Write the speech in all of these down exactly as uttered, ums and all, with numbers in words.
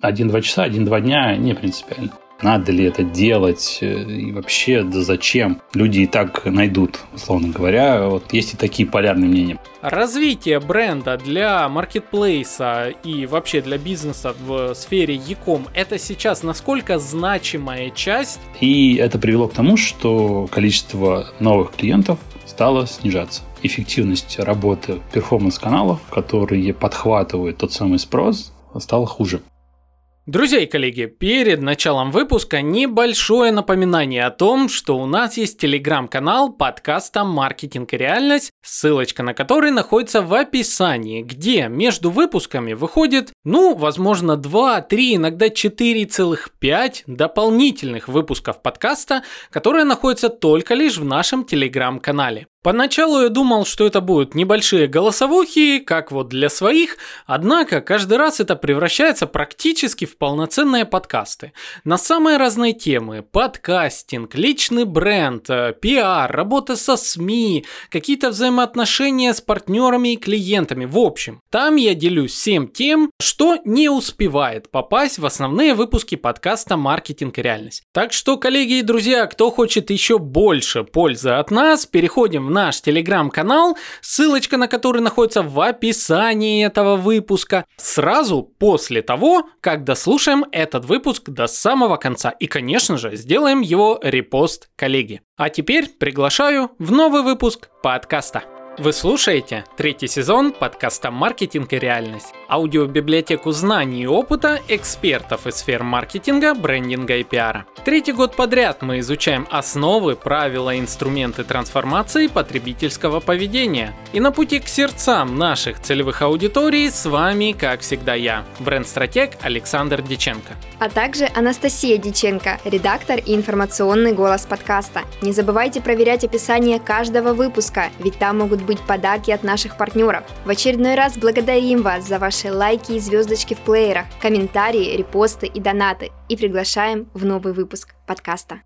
один-два часа, один-два дня не принципиально. Надо ли это делать и вообще, да зачем? Люди и так найдут, условно говоря. Вот есть и такие полярные мнения. Развитие бренда для маркетплейса и вообще для бизнеса в сфере e-com – это сейчас насколько значимая часть? И это привело к тому, что количество новых клиентов стало снижаться. Эффективность работы перформанс-каналов, которые подхватывают тот самый спрос, стала хуже. Друзья и коллеги, перед началом выпуска небольшое напоминание о том, что у нас есть телеграм-канал подкаста «Маркетинг и реальность», ссылочка на который находится в описании, где между выпусками выходит, ну, возможно, два, три, иногда четыре целых пять десятых дополнительных выпусков подкаста, которые находятся только лишь в нашем телеграм-канале. Поначалу я думал, что это будут небольшие голосовухи, как вот для своих, однако каждый раз это превращается практически в полноценные подкасты. На самые разные темы: подкастинг, личный бренд, пиар, работа со СМИ, какие-то взаимоотношения с партнерами и клиентами. В общем, там я делюсь всем тем, что не успевает попасть в основные выпуски подкаста «Маркетинг и реальность». Так что, коллеги и друзья, кто хочет еще больше пользы от нас, переходим в наш телеграм-канал, ссылочка на который находится в описании этого выпуска, сразу после того, как дослушаем этот выпуск до самого конца и, конечно же, сделаем его репост, коллеги. А теперь приглашаю в новый выпуск подкаста. Вы слушаете третий сезон подкаста «Маркетинг и реальность», аудиобиблиотеку знаний и опыта экспертов из сфер маркетинга, брендинга и пиара. Третий год подряд мы изучаем основы, правила и инструменты трансформации потребительского поведения. И на пути к сердцам наших целевых аудиторий с вами, как всегда, я, бренд-стратег Александр Дяченко. А также Анастасия Дяченко, редактор и информационный голос подкаста. Не забывайте проверять описание каждого выпуска, ведь там могут быть подарки от наших партнеров. В очередной раз благодарим вас за ваши лайки и звездочки в плеерах, комментарии, репосты и донаты. И приглашаем в новый выпуск подкаста.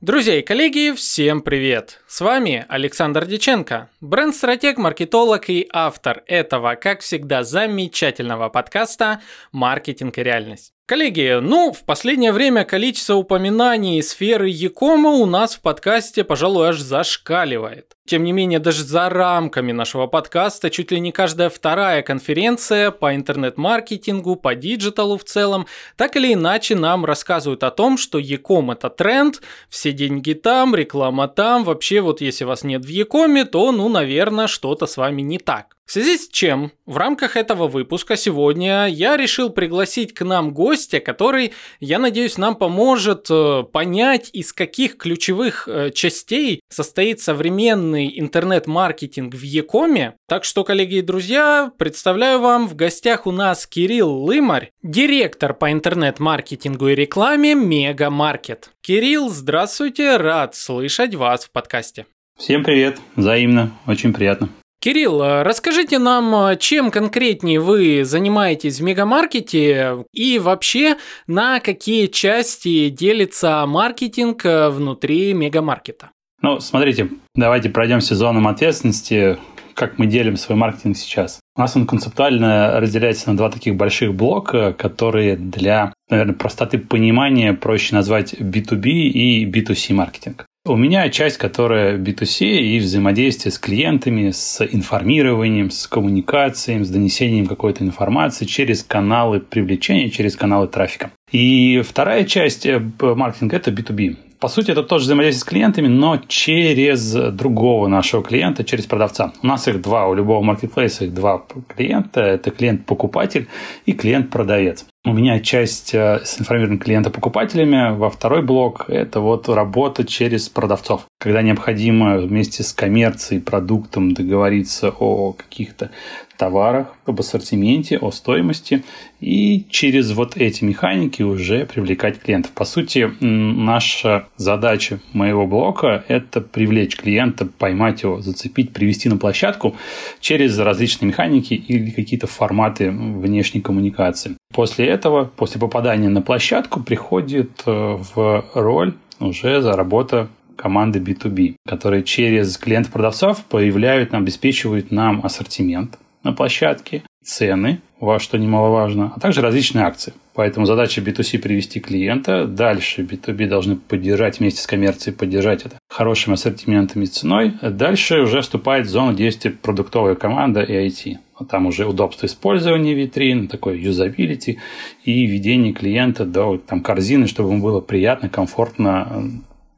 Друзья и коллеги, всем привет! С вами Александр Дяченко, бренд-стратег, маркетолог и автор этого, как всегда, замечательного подкаста «Маркетинг и реальность». Коллеги, ну, в последнее время количество упоминаний сферы e-com у нас в подкасте, пожалуй, аж зашкаливает. Тем не менее, даже за рамками нашего подкаста чуть ли не каждая вторая конференция по интернет-маркетингу, по диджиталу в целом, так или иначе нам рассказывают о том, что e-com это тренд, все деньги там, реклама там, вообще вот если вас нет в e-com, то, ну, наверное, что-то с вами не так. В связи с чем в рамках этого выпуска сегодня я решил пригласить к нам гостя, который, я надеюсь, нам поможет понять, из каких ключевых частей состоит современный интернет-маркетинг в e-com. Так что, коллеги и друзья, представляю вам, в гостях у нас Кирилл Лымарь, директор по интернет-маркетингу и рекламе «Мегамаркет». Кирилл, здравствуйте, рад слышать вас в подкасте. Всем привет, взаимно, очень приятно. Кирилл, расскажите нам, чем конкретнее вы занимаетесь в Мегамаркете и вообще на какие части делится маркетинг внутри Мегамаркета? Ну, смотрите, давайте пройдемся зоном ответственности, как мы делим свой маркетинг сейчас. У нас он концептуально разделяется на два таких больших блока, которые для, наверное, простоты понимания проще назвать би ту би и би ту си маркетинг. У меня часть, которая би ту си и взаимодействие с клиентами, с информированием, с коммуникацией, с донесением какой-то информации через каналы привлечения, через каналы трафика. И вторая часть маркетинга – это би ту би. По сути, это тоже взаимодействие с клиентами, но через другого нашего клиента, через продавца. У нас их два, у любого маркетплейса их два клиента. Это клиент-покупатель и клиент-продавец. У меня часть с информированием клиента покупателями. Во второй блок – это вот работа через продавцов. Когда необходимо вместе с коммерцией, продуктом договориться о каких-то товарах, об ассортименте, о стоимости. И через вот эти механики уже привлекать клиентов. По сути, наша задача моего блока – это привлечь клиента, поймать его, зацепить, привести на площадку через различные механики или какие-то форматы внешней коммуникации. После этого, после попадания на площадку, приходит в роль уже работа команды би ту би, которые через клиентов-продавцов появляют, обеспечивают нам ассортимент на площадке, цены, что немаловажно, а также различные акции. Поэтому задача би ту си привести клиента, дальше би ту би должны поддержать вместе с коммерцией, поддержать это хорошими ассортиментами и ценой. Дальше уже вступает в зону действия продуктовая команда и ай ти. Там уже удобство использования витрин, такое юзабилити и введение клиента до там, корзины, чтобы ему было приятно, комфортно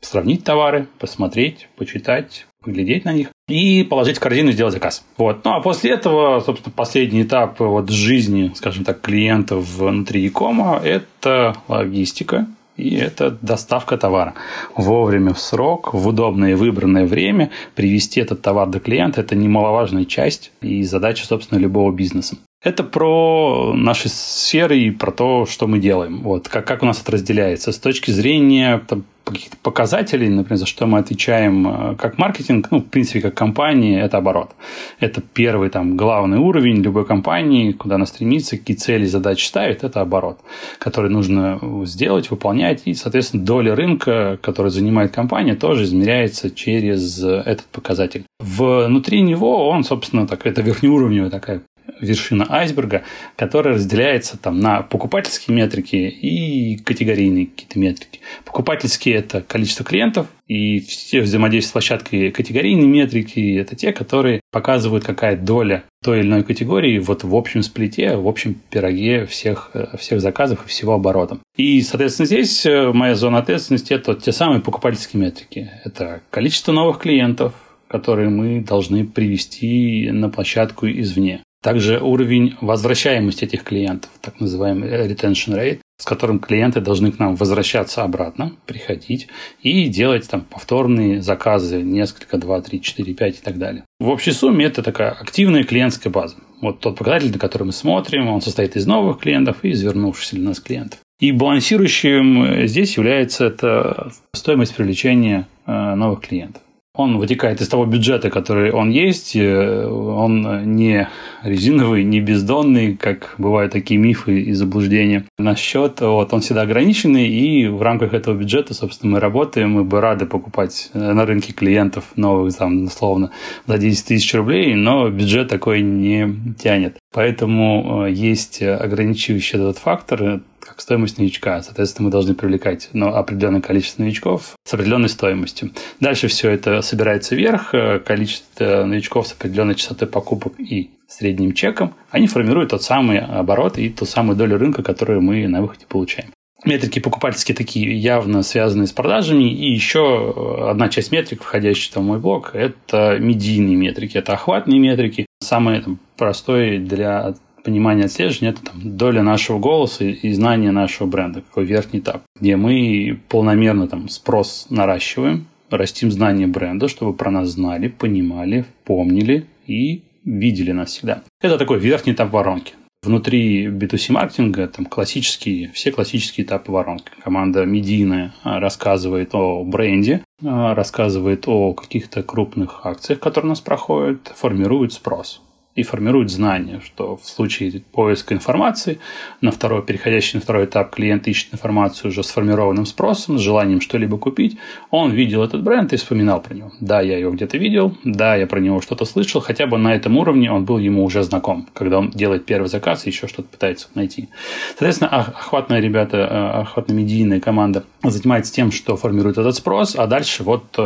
сравнить товары, посмотреть, почитать, поглядеть на них и положить в корзину и сделать заказ. Вот. Ну, а после этого, собственно, последний этап вот жизни, скажем так, клиентов внутри e-кома – это логистика и это доставка товара. Вовремя, в срок, в удобное и выбранное время привести этот товар до клиента – это немаловажная часть и задача, собственно, любого бизнеса. Это про наши сферы и про то, что мы делаем. Вот. Как, как у нас это разделяется с точки зрения там, каких-то показателей, например, за что мы отвечаем как маркетинг, ну, в принципе, как компания, это оборот. Это первый там, главный уровень любой компании, куда она стремится, какие цели и задачи ставит, это оборот, который нужно сделать, выполнять. И, соответственно, доля рынка, которую занимает компания, тоже измеряется через этот показатель. Внутри него он, собственно, так, это верхнеуровневая такая вершина айсберга, которая разделяется там, на покупательские метрики и категорийные какие-то метрики. Покупательские – это количество клиентов, и все взаимодействия с площадкой, категорийные метрики – это те, которые показывают, какая доля той или иной категории вот в общем сплите, в общем пироге всех, всех заказов и всего оборота. И, соответственно, здесь моя зона ответственности – это те самые покупательские метрики. Это количество новых клиентов, которые мы должны привести на площадку извне. Также уровень возвращаемости этих клиентов, так называемый retention rate, с которым клиенты должны к нам возвращаться обратно, приходить и делать там повторные заказы, несколько, два, три, четыре, пять и так далее. В общей сумме это такая активная клиентская база. Вот тот показатель, на который мы смотрим, он состоит из новых клиентов и из вернувшихся для нас клиентов. И балансирующим здесь является это стоимость привлечения новых клиентов. Он вытекает из того бюджета, который он есть, он не резиновый, не бездонный, как бывают такие мифы и заблуждения. Насчет, вот, он всегда ограниченный, и в рамках этого бюджета, собственно, мы работаем, мы бы рады покупать на рынке клиентов новых, там, условно, за десять тысяч рублей, но бюджет такой не тянет. Поэтому есть ограничивающий этот фактор, как стоимость новичка. Соответственно, мы должны привлекать ну, определенное количество новичков с определенной стоимостью. Дальше все это собирается вверх. Количество новичков с определенной частотой покупок и средним чеком, они формируют тот самый оборот и ту самую долю рынка, которую мы на выходе получаем. Метрики покупательские такие явно связаны с продажами. И еще одна часть метрик, входящая там, в мой блог, это медийные метрики, это охватные метрики. Самое там, простое для понимание отслеживания – это там, доля нашего голоса и знания нашего бренда, какой верхний этап, где мы полномерно там, спрос наращиваем, растим знания бренда, чтобы про нас знали, понимали, помнили и видели нас всегда. Это такой верхний этап воронки. Внутри би ту си-маркетинга там классические, все классические этапы воронки. Команда медийная рассказывает о бренде, рассказывает о каких-то крупных акциях, которые у нас проходят, формирует спрос. И формирует знание, что в случае поиска информации, на второй, переходящий на второй этап клиент ищет информацию уже с сформированным спросом, с желанием что-либо купить. Он видел этот бренд и вспоминал про него. Да, я его где-то видел, да, я про него что-то слышал, хотя бы на этом уровне он был ему уже знаком, когда он делает первый заказ и еще что-то пытается найти. Соответственно, охватная ребята, охватно-медийная команда занимается тем, что формирует этот спрос, а дальше вот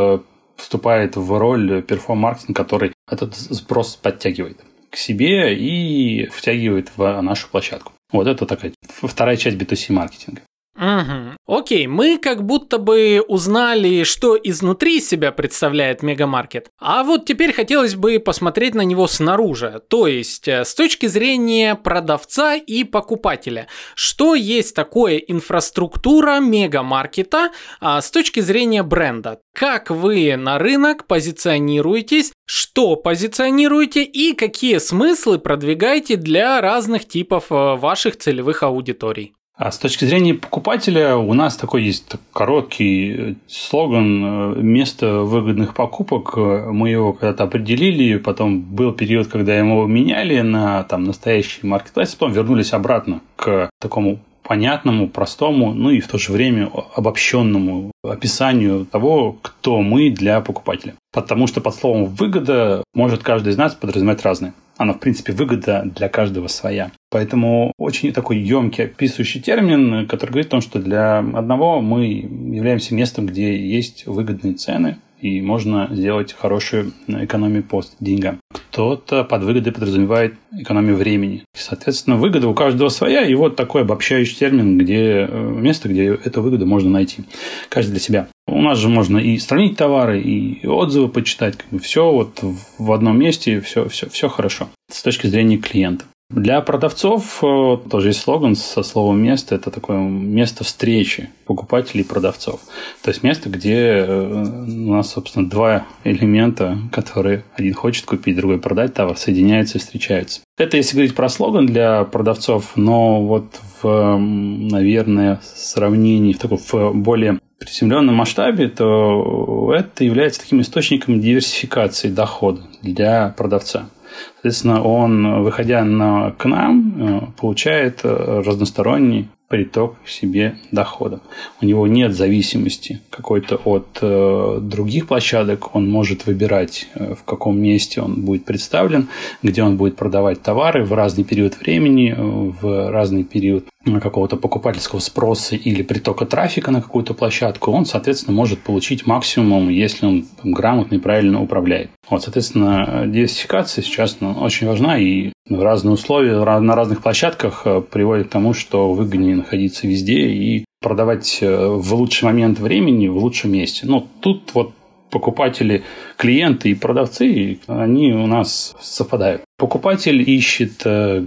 вступает в роль перформ-маркетинг, который этот спрос подтягивает к себе и втягивает в нашу площадку. Вот это такая вторая часть би ту си-маркетинга. Угу. Окей, мы как будто бы узнали, что изнутри себя представляет Мегамаркет. А вот теперь хотелось бы посмотреть на него снаружи. То есть, с точки зрения продавца и покупателя. Что есть такое инфраструктура Мегамаркета а, с точки зрения бренда? Как вы на рынок позиционируетесь? Что позиционируете? И какие смыслы продвигаете для разных типов ваших целевых аудиторий? А с точки зрения покупателя у нас такой есть короткий слоган «Место выгодных покупок». Мы его когда-то определили, потом был период, когда его меняли на там, настоящий маркетплейс, потом вернулись обратно к такому понятному, простому, ну и в то же время обобщенному описанию того, кто мы для покупателя. Потому что под словом «выгода» может каждый из нас подразумевать разное. она, в принципе, выгода для каждого своя. Поэтому очень такой емкий, описывающий термин, который говорит о том, что для одного мы являемся местом, где есть выгодные цены, и можно сделать хорошую экономию по деньгам. Кто-то под выгодой подразумевает экономию времени. Соответственно, выгода у каждого своя, и вот такой обобщающий термин, где место, где эту выгоду можно найти. Каждый для себя. У нас же можно и сравнить товары, и отзывы почитать. Как бы все вот в одном месте, все, все, все хорошо с точки зрения клиента. Для продавцов тоже есть слоган со словом «место». Это такое место встречи покупателей и продавцов. То есть место, где у нас, собственно, два элемента, которые один хочет купить, другой продать товар, соединяются и встречаются. Это если говорить про слоган для продавцов, но вот в, наверное, сравнении в таком в более приземленном масштабе, то это является таким источником диверсификации дохода для продавца. Соответственно, он, выходя на, к нам, получает разносторонний приток к себе дохода. У него нет зависимости какой-то от э, других площадок. Он может выбирать, в каком месте он будет представлен, где он будет продавать товары в разный период времени, в разный период какого-то покупательского спроса или притока трафика на какую-то площадку. Он, соответственно, может получить максимум, если он там, грамотно и правильно управляет. Вот, соответственно, диверсификация сейчас ну, очень важна и разные условия на разных площадках приводят к тому, что выгоднее находиться везде и продавать в лучший момент времени, в лучшем месте. Ну, тут вот покупатели, клиенты и продавцы, они у нас совпадают. Покупатель ищет,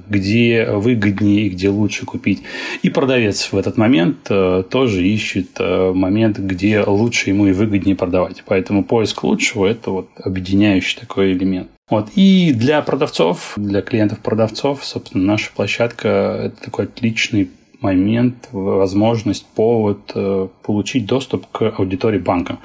где выгоднее и где лучше купить. И продавец в этот момент тоже ищет момент, где лучше ему и выгоднее продавать. Поэтому поиск лучшего – это вот объединяющий такой элемент. Вот. И для продавцов, для клиентов-продавцов, собственно, наша площадка – это такой отличный момент, возможность, повод получить доступ к аудитории банка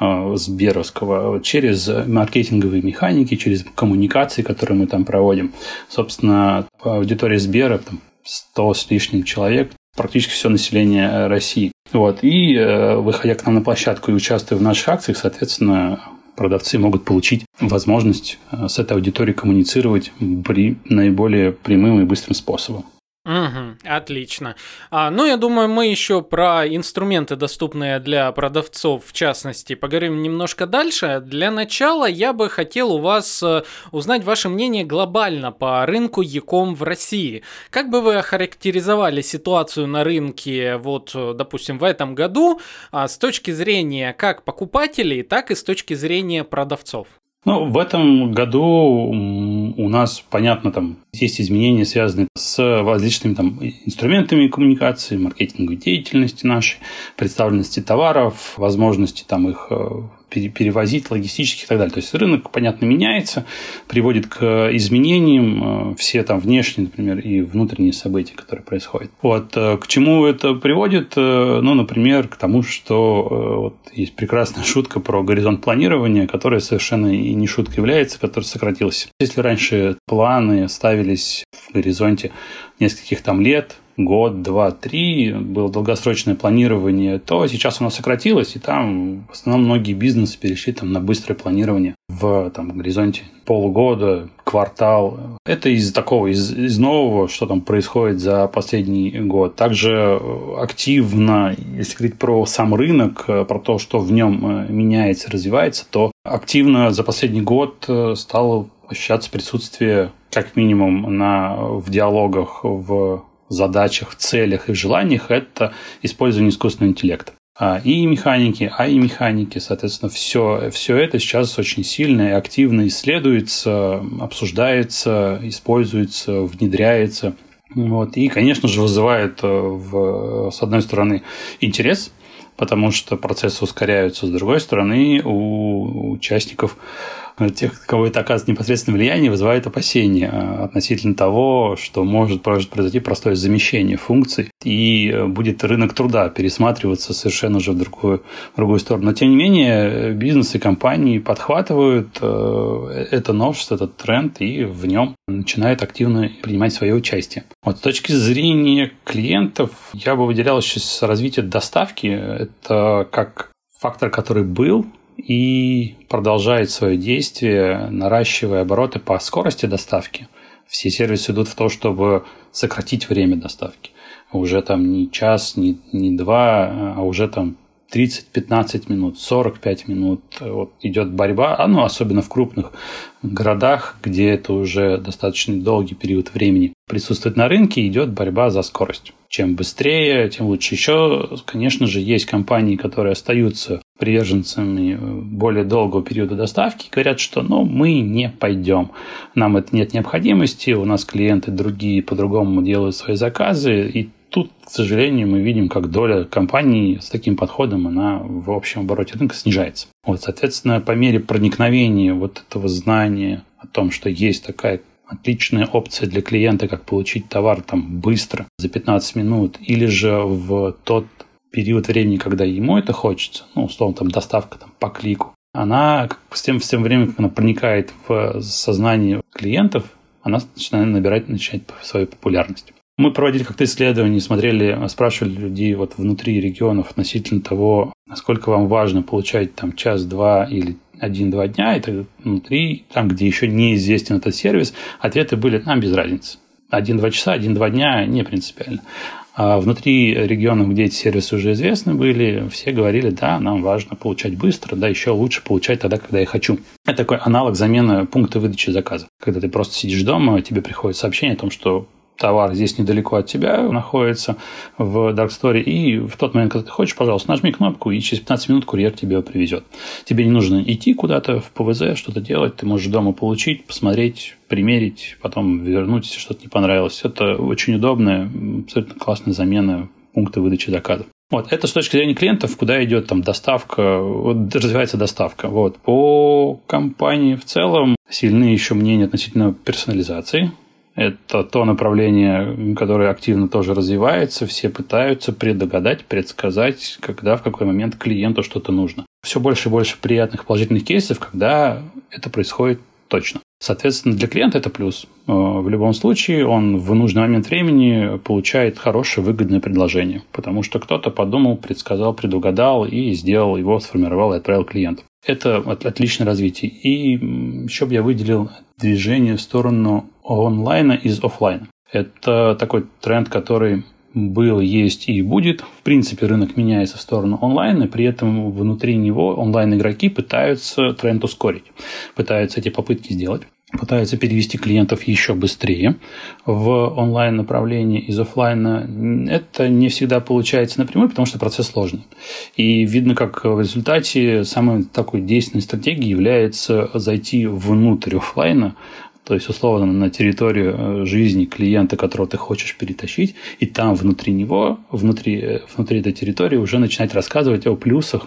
сберовского через маркетинговые механики, через коммуникации, которые мы там проводим. Собственно, аудитория Сбера, там, сто с лишним человек, практически все население России. Вот. И, выходя к нам на площадку и участвуя в наших акциях, соответственно, продавцы могут получить возможность с этой аудиторией коммуницировать при наиболее прямым и быстрым способом. Угу, отлично. А, ну, я думаю, мы еще про инструменты, доступные для продавцов, в частности, поговорим немножко дальше. Для начала я бы хотел у вас узнать ваше мнение глобально по рынку e-com в России. Как бы вы охарактеризовали ситуацию на рынке, вот, допустим, в этом году с точки зрения как покупателей, так и с точки зрения продавцов? Ну, в этом году у нас, понятно, там есть изменения, связанные с различными там, инструментами коммуникации, маркетинговой деятельности нашей, представленности товаров, возможности там, их перевозить, логистически и так далее. То есть рынок, понятно, меняется, приводит к изменениям все там внешние, например, и внутренние события, которые происходят. Вот к чему это приводит? Ну, например, к тому, что вот, есть прекрасная шутка про горизонт планирования, которая совершенно и не шутка является, которая сократилась. Если раньше планы ставились в горизонте нескольких там лет, год, два, три, было долгосрочное планирование, то сейчас оно сократилось, и там в основном многие бизнесы перешли там, на быстрое планирование в там, горизонте полгода, квартал. Это из такого, из, из нового, что там происходит за последний год. Также активно, если говорить про сам рынок, про то, что в нем меняется, развивается, то активно за последний год стало ощущаться присутствие, как минимум, на, в диалогах, в задачах, целях и желаниях – это использование искусственного интеллекта. И механики, а и механики, соответственно, все, все это сейчас очень сильно и активно исследуется, обсуждается, используется, внедряется. Вот. И, конечно же, вызывает, в, с одной стороны, интерес, потому что процессы ускоряются, с другой стороны, у участников тех, кого это оказывает непосредственное влияние, вызывает опасения относительно того, что может произойти простое замещение функций, и будет рынок труда пересматриваться совершенно уже в другую, в другую сторону. Но, тем не менее, бизнесы и компании подхватывают это новшество, этот тренд, и в нем начинают активно принимать свое участие. Вот, с точки зрения клиентов, я бы выделял сейчас развитие доставки. Это как фактор, который был и продолжает свое действие, наращивая обороты по скорости доставки. Все сервисы идут в то, чтобы сократить время доставки. Уже там не час, не, не два, а уже там тридцать-пятнадцать минут, сорок пять минут. Вот идет борьба, а, ну, особенно в крупных городах, где это уже достаточно долгий период времени присутствует на рынке, идет борьба за скорость. Чем быстрее, тем лучше. Еще, конечно же, есть компании, которые остаются приверженцами более долгого периода доставки, говорят, что ну, мы не пойдем, нам это нет необходимости, у нас клиенты другие по-другому делают свои заказы. И тут, к сожалению, мы видим, как доля компаний с таким подходом, она в общем обороте рынка снижается. Вот, соответственно, по мере проникновения вот этого знания о том, что есть такая отличная опция для клиента, как получить товар там быстро, за пятнадцать минут, или же в тот период времени, когда ему это хочется, ну, условно, там, доставка там, по клику, она с тем, с тем временем, как она проникает в сознание клиентов, она начинает набирать, начинает свою популярность. Мы проводили как-то исследования, смотрели, спрашивали людей вот внутри регионов относительно того, насколько вам важно получать там час-два или один-два дня, это внутри, там, где еще неизвестен этот сервис, ответы были нам без разницы. один-два часа, один-два дня не принципиально. А внутри регионов, где эти сервисы уже известны были, все говорили, да, нам важно получать быстро, да, еще лучше получать тогда, когда я хочу. Это такой аналог замены пункта выдачи заказа. Когда ты просто сидишь дома, тебе приходит сообщение о том, что товар здесь недалеко от тебя находится в Dark Store, и в тот момент, когда ты хочешь, пожалуйста, нажми кнопку, и через пятнадцать минут курьер тебе его привезет. Тебе не нужно идти куда-то в ПВЗ, что-то делать, ты можешь дома получить, посмотреть, примерить, потом вернуть, если что-то не понравилось. Это очень удобная, абсолютно классная замена пункта выдачи заказов. Вот, это с точки зрения клиентов, куда идет там доставка, вот, развивается доставка. Вот. По компании в целом сильны еще мнения относительно персонализации. Это то направление, которое активно тоже развивается. Все пытаются предугадать, предсказать, когда, в какой момент клиенту что-то нужно. Все больше и больше приятных положительных кейсов, когда это происходит точно. Соответственно, для клиента это плюс. В любом случае, он в нужный момент времени получает хорошее выгодное предложение, потому что кто-то подумал, предсказал, предугадал и сделал его, сформировал и отправил клиенту. Это отличное развитие. И еще бы я выделил движение в сторону онлайна из офлайна. Это такой тренд, который был, есть и будет. В принципе, рынок меняется в сторону онлайна, при этом внутри него онлайн-игроки пытаются тренд ускорить, пытаются эти попытки сделать, пытаются перевести клиентов еще быстрее в онлайн-направление из офлайна. Это не всегда получается напрямую, потому что процесс сложный. И видно, как в результате самой такой действенной стратегией является зайти внутрь офлайна, то есть, условно, на территорию жизни клиента, которого ты хочешь перетащить, и там внутри него, внутри, внутри этой территории уже начинать рассказывать о плюсах,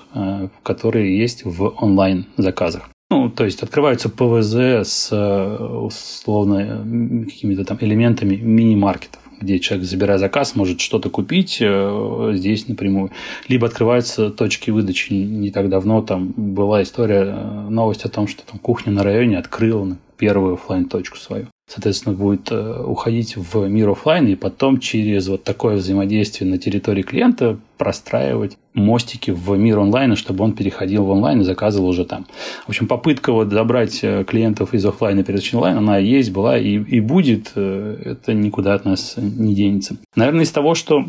которые есть в онлайн-заказах. Ну, то есть, открываются ПВЗ с, условно, какими-то там элементами мини-маркетов, где человек, забирая заказ, может что-то купить здесь напрямую. Либо открываются точки выдачи. Не так давно там была история, новость о том, что там кухня на районе открыла первую офлайн-точку свою. Соответственно, будет уходить в мир офлайн и потом через вот такое взаимодействие на территории клиента простраивать мостики в мир онлайна, чтобы он переходил в онлайн и заказывал уже там. В общем, попытка вот забрать клиентов из офлайна перед онлайн, она есть, была и, и будет. Это никуда от нас не денется. Наверное, из того, что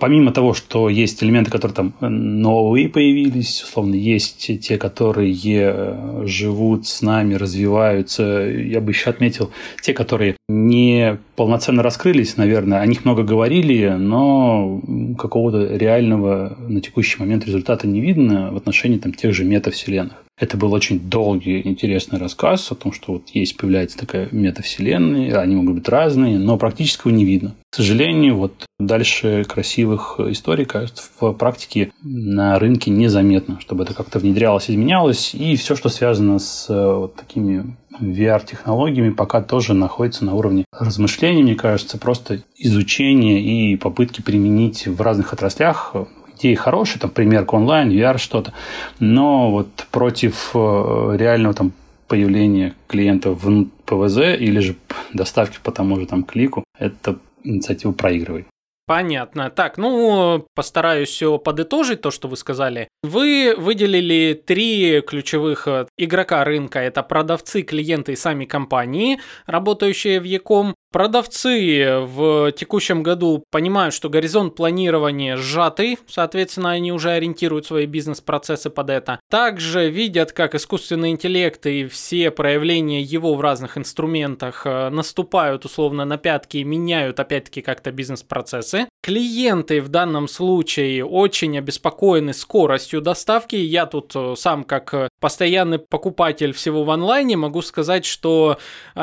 помимо того, что есть элементы, которые там новые появились, условно, есть те, которые живут с нами, развиваются, я бы еще отметил, те, которые не полноценно раскрылись, наверное, о них много говорили, но какого-то реального на текущий момент результата не видно в отношении там, тех же метавселенных. Это был очень долгий, интересный рассказ о том, что вот есть, появляется такая метавселенная, они могут быть разные, но практического не видно. К сожалению, вот дальше красивых историй, кажется, в практике на рынке незаметно, чтобы это как-то внедрялось, изменялось, и все, что связано с вот такими ви ар-технологиями, пока тоже находится на уровне размышлений, мне кажется, просто изучения и попытки применить в разных отраслях. Идеи хорошие, там, примерка онлайн, ви ар, что-то, но вот против реального там появления клиента в ПВЗ или же доставки по тому же там клику, эта инициатива проигрывает. Понятно. Так, ну, постараюсь все подытожить, то, что вы сказали. Вы выделили три ключевых игрока рынка. Это продавцы, клиенты и сами компании, работающие в e-com. Продавцы в текущем году понимают, что горизонт планирования сжатый, соответственно, они уже ориентируют свои бизнес-процессы под это. Также видят, как искусственный интеллект и все проявления его в разных инструментах наступают условно на пятки и меняют опять-таки как-то бизнес-процессы. Клиенты в данном случае очень обеспокоены скоростью доставки. Я тут сам как постоянный покупатель всего в онлайне могу сказать, что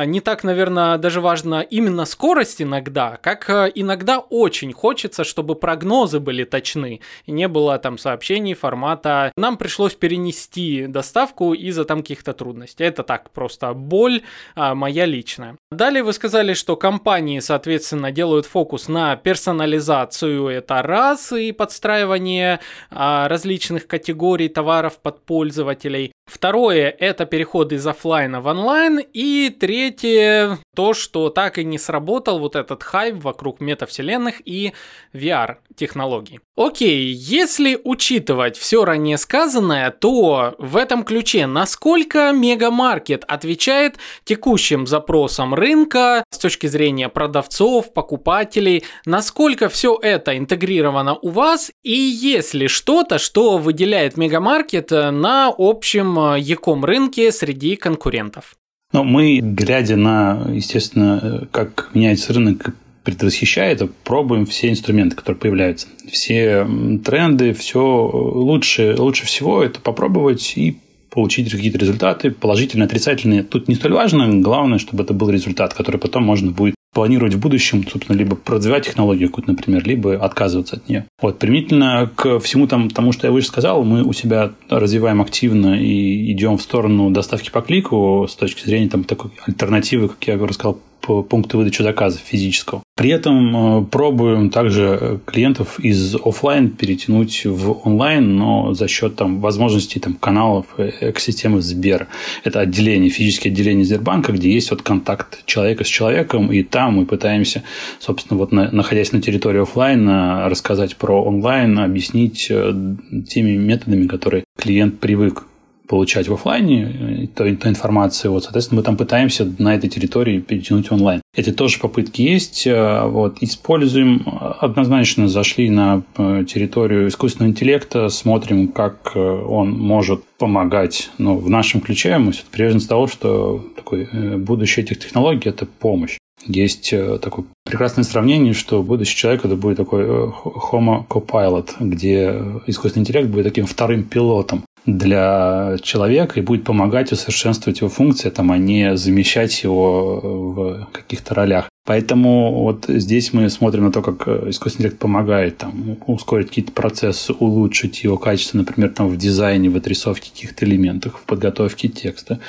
не так, наверное, даже важно именно скорость иногда, как иногда очень хочется, чтобы прогнозы были точны. И не было там сообщений формата «нам пришлось перенести доставку из-за там каких-то трудностей». Это так, просто боль а, моя личная. Далее вы сказали, что компании, соответственно, делают фокус на персонализацию, это раз, и подстраивание а, различных категорий товаров под пользователей. Второе – это переход из офлайна в онлайн. И третье – то, что так и не сработал вот этот хайп вокруг метавселенных и ви ар-технологий. Окей, если учитывать все ранее сказанное, то в этом ключе насколько Мегамаркет отвечает текущим запросам рынка с точки зрения продавцов, покупателей, насколько все это интегрировано у вас и есть ли что-то, что выделяет Мегамаркет на общем e-com рынке среди конкурентов? Но мы, глядя на, естественно, как меняется рынок, предвосхищая это, пробуем все инструменты, которые появляются. Все тренды, все лучше, лучше всего это попробовать и получить какие-то результаты, положительные, отрицательные. Тут не столь важно, главное, чтобы это был результат, который потом можно будет планировать в будущем, собственно, либо продвигать технологию какую-то, например, либо отказываться от нее. Вот, применительно к всему там, тому, что я выше сказал, мы у себя развиваем активно и идем в сторону доставки по клику с точки зрения там, такой альтернативы, как я рассказал, по пункту выдачи заказов физического. При этом пробуем также клиентов из офлайн перетянуть в онлайн, но за счет там, возможностей там, каналов экосистемы Сбер. Это отделение, физическое отделение Сбербанка, где есть вот, контакт человека с человеком, и там мы пытаемся, собственно, вот, на, находясь на территории офлайна, рассказать про онлайн, объяснить теми методами, которые клиент привык получать в офлайне, то, то информацию. Вот, соответственно, мы там пытаемся на этой территории перетянуть онлайн. Эти тоже попытки есть. Вот, используем, однозначно зашли на территорию искусственного интеллекта, смотрим, как он может помогать. Но в нашем ключе мы все-таки прежде с того, что такое, будущее этих технологий – это помощь. Есть такое прекрасное сравнение, что будущий человек это будет такой Homo Copilot, где искусственный интеллект будет таким вторым пилотом для человека и будет помогать усовершенствовать его функции, там, а не замещать его в каких-то ролях. Поэтому вот здесь мы смотрим на то, как искусственный интеллект помогает там, ускорить какие-то процессы, улучшить его качество, например, там, в дизайне, в отрисовке каких-то элементов, в подготовке текста,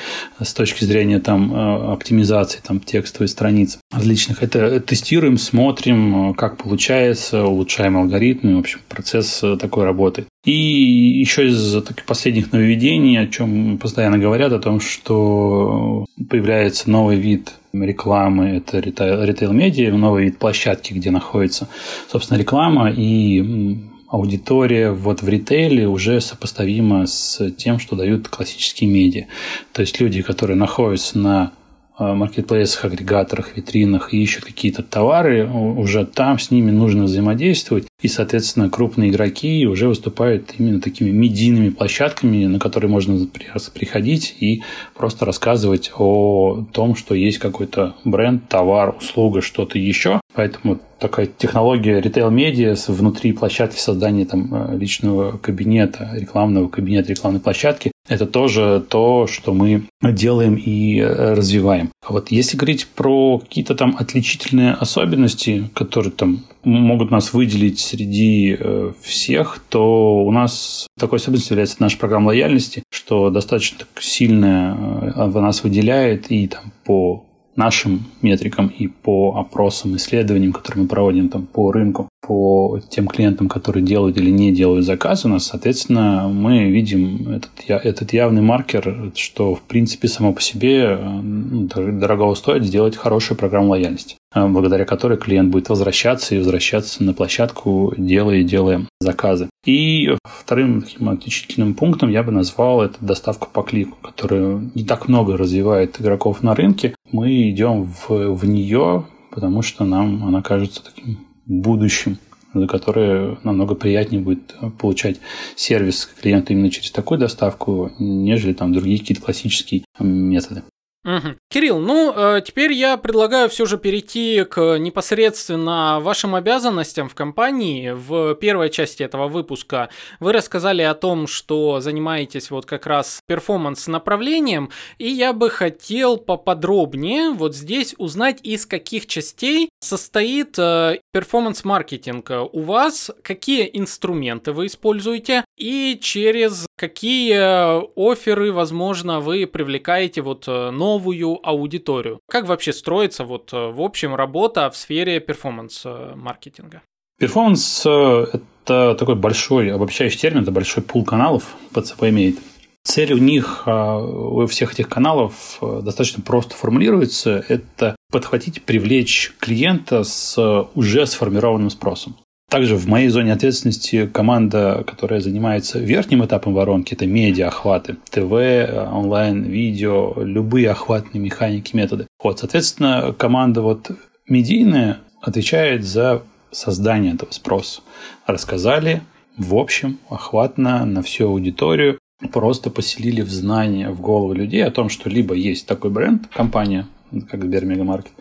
с точки зрения там, оптимизации там, текстовой страниц различных. Это тестируем, смотрим, как получается, улучшаем алгоритмы, в общем, процесс такой работы. И еще из таких последних нововведений, о чем постоянно говорят, о том, что появляется новый вид рекламы, это ритейл-медиа, новый вид площадки, где находится, собственно, реклама, и аудитория вот в ритейле уже сопоставима с тем, что дают классические медиа. То есть люди, которые находятся на маркетплейсах, агрегаторах, витринах и ищут какие-то товары, уже там с ними нужно взаимодействовать. И, соответственно, крупные игроки уже выступают именно такими медийными площадками, на которые можно приходить и просто рассказывать о том, что есть какой-то бренд, товар, услуга, что-то еще. Поэтому такая технология ритейл-медиа внутри площадки создания там, личного кабинета, рекламного кабинета, рекламной площадки, это тоже то, что мы делаем и развиваем. А вот если говорить про какие-то там отличительные особенности, которые там могут нас выделить среди всех, то у нас такой особенностью является наша программа лояльности, что достаточно так сильно нас выделяет и там по нашим метрикам и по опросам, исследованиям, которые мы проводим там, по рынку, по тем клиентам, которые делают или не делают заказ у нас, соответственно, мы видим этот, этот явный маркер, что, в принципе, само по себе дорогого стоит сделать хорошую программу лояльности. благодаря которой клиент будет возвращаться и возвращаться на площадку, делая и делая заказы. И вторым таким отличительным пунктом я бы назвал это доставку по клику, которую не так много развивает игроков на рынке. Мы идем в, в нее, потому что нам она кажется таким будущим, за которое намного приятнее будет получать сервис клиента именно через такую доставку, нежели там другие какие-то классические методы. Угу. Кирилл, ну, теперь я предлагаю все же перейти к непосредственно вашим обязанностям в компании. В первой части этого выпуска вы рассказали о том, что занимаетесь вот как раз перформанс-направлением, и я бы хотел поподробнее вот здесь узнать, из каких частей состоит перформанс-маркетинг у вас, какие инструменты вы используете и через какие офферы, возможно, вы привлекаете вот новые новую аудиторию. Как вообще строится вот в общем работа в сфере перформанс-маркетинга? Перформанс – это такой большой обобщающий термин, это большой пул каналов под собой имеет. Цель у них, у всех этих каналов достаточно просто формулируется – это подхватить, привлечь клиента с уже сформированным спросом. Также в моей зоне ответственности команда, которая занимается верхним этапом воронки, это медиа-охваты, ТВ, онлайн, видео, любые охватные механики, методы. Вот, соответственно, команда вот медийная отвечает за создание этого спроса. Рассказали, в общем, охватно на всю аудиторию, просто поселили в знания, в головы людей о том, что либо есть такой бренд, компания, как Сбер, Мегамаркет,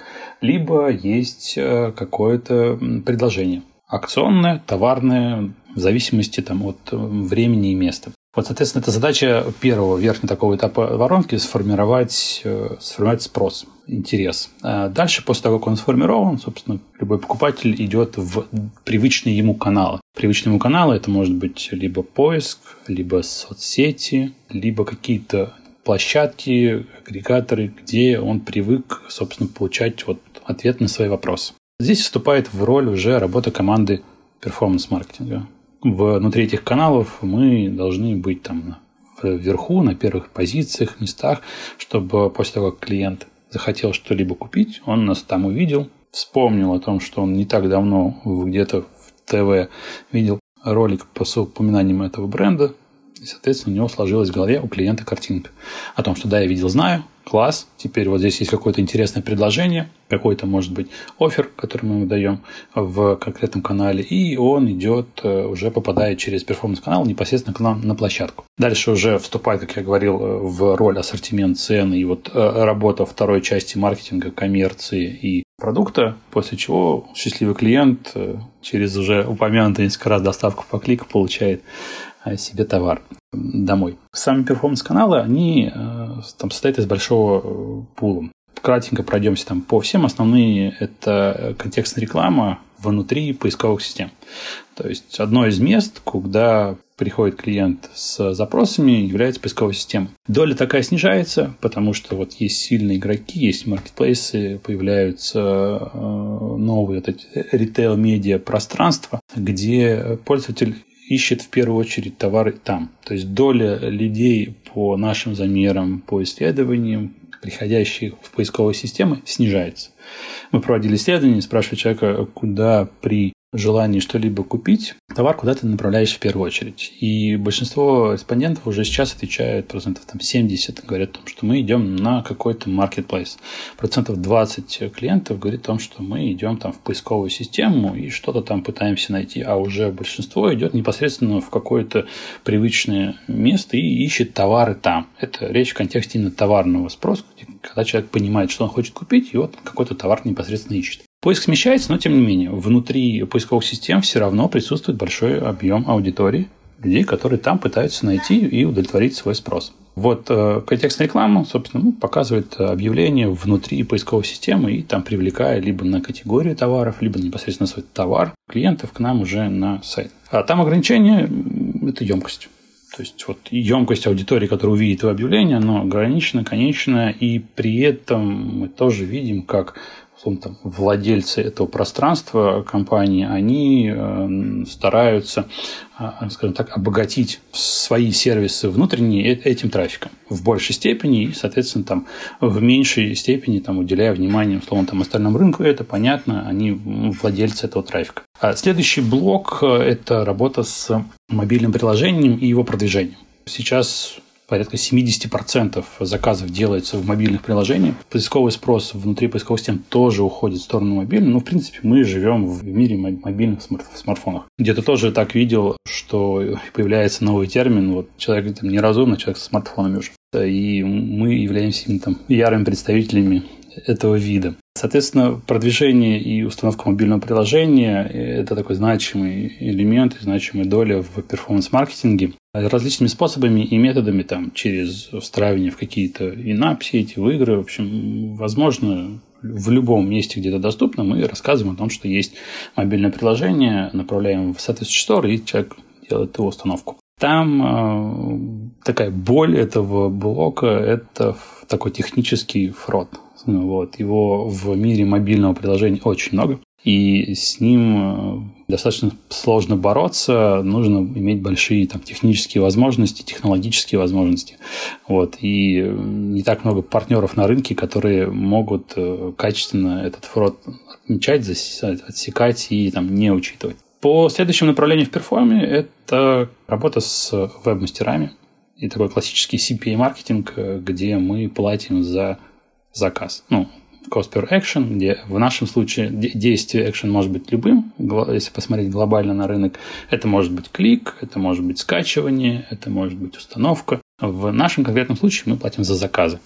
либо есть какое-то предложение. Акционное, товарное, в зависимости там, от времени и места. Вот, соответственно, это задача первого верхнего такого этапа воронки – сформировать, сформировать спрос, интерес. А дальше, после того, как он сформирован, собственно, любой покупатель идет в привычные ему каналы. Привычные ему каналы – это может быть либо поиск, либо соцсети, либо какие-то площадки, агрегаторы, где он привык, собственно, получать вот ответ на свои вопросы. Здесь вступает в роль уже работа команды перформанс-маркетинга. Внутри этих каналов мы должны быть там вверху, на первых позициях, местах, чтобы после того, как клиент захотел что-либо купить, он нас там увидел, вспомнил о том, что он не так давно где-то в ТВ видел ролик с упоминанием этого бренда, и, соответственно, у него сложилась в голове у клиента картинка о том, что да, я видел, знаю, класс, теперь вот здесь есть какое-то интересное предложение, какой-то, может быть, оффер, который мы даем в конкретном канале, и он идет, уже попадает через перформанс-канал непосредственно к нам на площадку. Дальше уже вступает, как я говорил, в роль ассортимент, цены и вот работа второй части маркетинга, коммерции и продукта, после чего счастливый клиент через уже упомянутую несколько раз доставку по клику получает себе товар домой. Сами перформанс-каналы, они там состоят из большого пула. Кратенько пройдемся там по всем. Основные – это контекстная реклама внутри поисковых систем. То есть одно из мест, куда приходит клиент с запросами, является поисковая система. Доля такая снижается, потому что вот есть сильные игроки, есть маркетплейсы, появляются новые вот эти ритейл-медиа пространства, где пользователь ищет в первую очередь товары там. То есть доля людей по нашим замерам, по исследованиям, приходящих в поисковые системы, снижается. Мы проводили исследование, спрашивали человека, куда при желании что-либо купить, товар куда ты направляешь в первую очередь. И большинство респондентов уже сейчас отвечают, процентов там, семьдесят, говорят о том, что мы идем на какой-то маркетплейс. Процентов двадцать клиентов говорит о том, что мы идем там в поисковую систему и что-то там пытаемся найти, а уже большинство идет непосредственно в какое-то привычное место и ищет товары там. Это речь в контексте именно товарного спроса, когда человек понимает, что он хочет купить, и вот какой-то товар непосредственно ищет. Поиск смещается, но, тем не менее, внутри поисковых систем все равно присутствует большой объем аудитории, людей, которые там пытаются найти и удовлетворить свой спрос. Вот э, контекстная реклама, собственно, показывает объявление внутри поисковой системы и там привлекая либо на категорию товаров, либо непосредственно свой товар клиентов к нам уже на сайт. А там ограничение – это емкость. То есть вот емкость аудитории, которая увидит в объявлении, она ограничена, конечна, и при этом мы тоже видим, как там, владельцы этого пространства компании, они э, стараются, э, скажем так, обогатить свои сервисы внутренние этим трафиком в большей степени и, соответственно, там, в меньшей степени там, уделяя внимание условно, там, остальному рынку. Это понятно, они владельцы этого трафика. А следующий блок – это работа с мобильным приложением и его продвижением. Сейчас порядка семьдесят процентов заказов делается в мобильных приложениях. Поисковый спрос внутри поисковых систем тоже уходит в сторону мобильного. Но, в принципе, мы живем в мире мобильных смартфонов. Где-то тоже так видел, что появляется новый термин. Вот человек там, неразумный, человек со смартфонами уже. И мы являемся им, там, ярыми представителями этого вида. Соответственно, продвижение и установка мобильного приложения – это такой значимый элемент, значимая доля в перформанс-маркетинге. Различными способами и методами, там, через встраивание в какие-то инап-сети, в игры, в общем, возможно, в любом месте, где это доступно, мы рассказываем о том, что есть мобильное приложение, направляем в соответствующий стор, и человек делает его установку. Там э, такая боль этого блока – это такой технический фрод. Вот. Его в мире мобильного приложения очень много, и с ним достаточно сложно бороться, нужно иметь большие там, технические возможности, технологические возможности. Вот. И не так много партнеров на рынке, которые могут качественно этот фрод отмечать, отсекать и там, не учитывать. По следующему направлению в перформе это работа с веб-мастерами и такой классический си пи эй-маркетинг, где мы платим за заказ. Ну, cost per action, где в нашем случае действие action может быть любым, если посмотреть глобально на рынок. Это может быть клик, это может быть скачивание, это может быть установка. В нашем конкретном случае мы платим за заказы.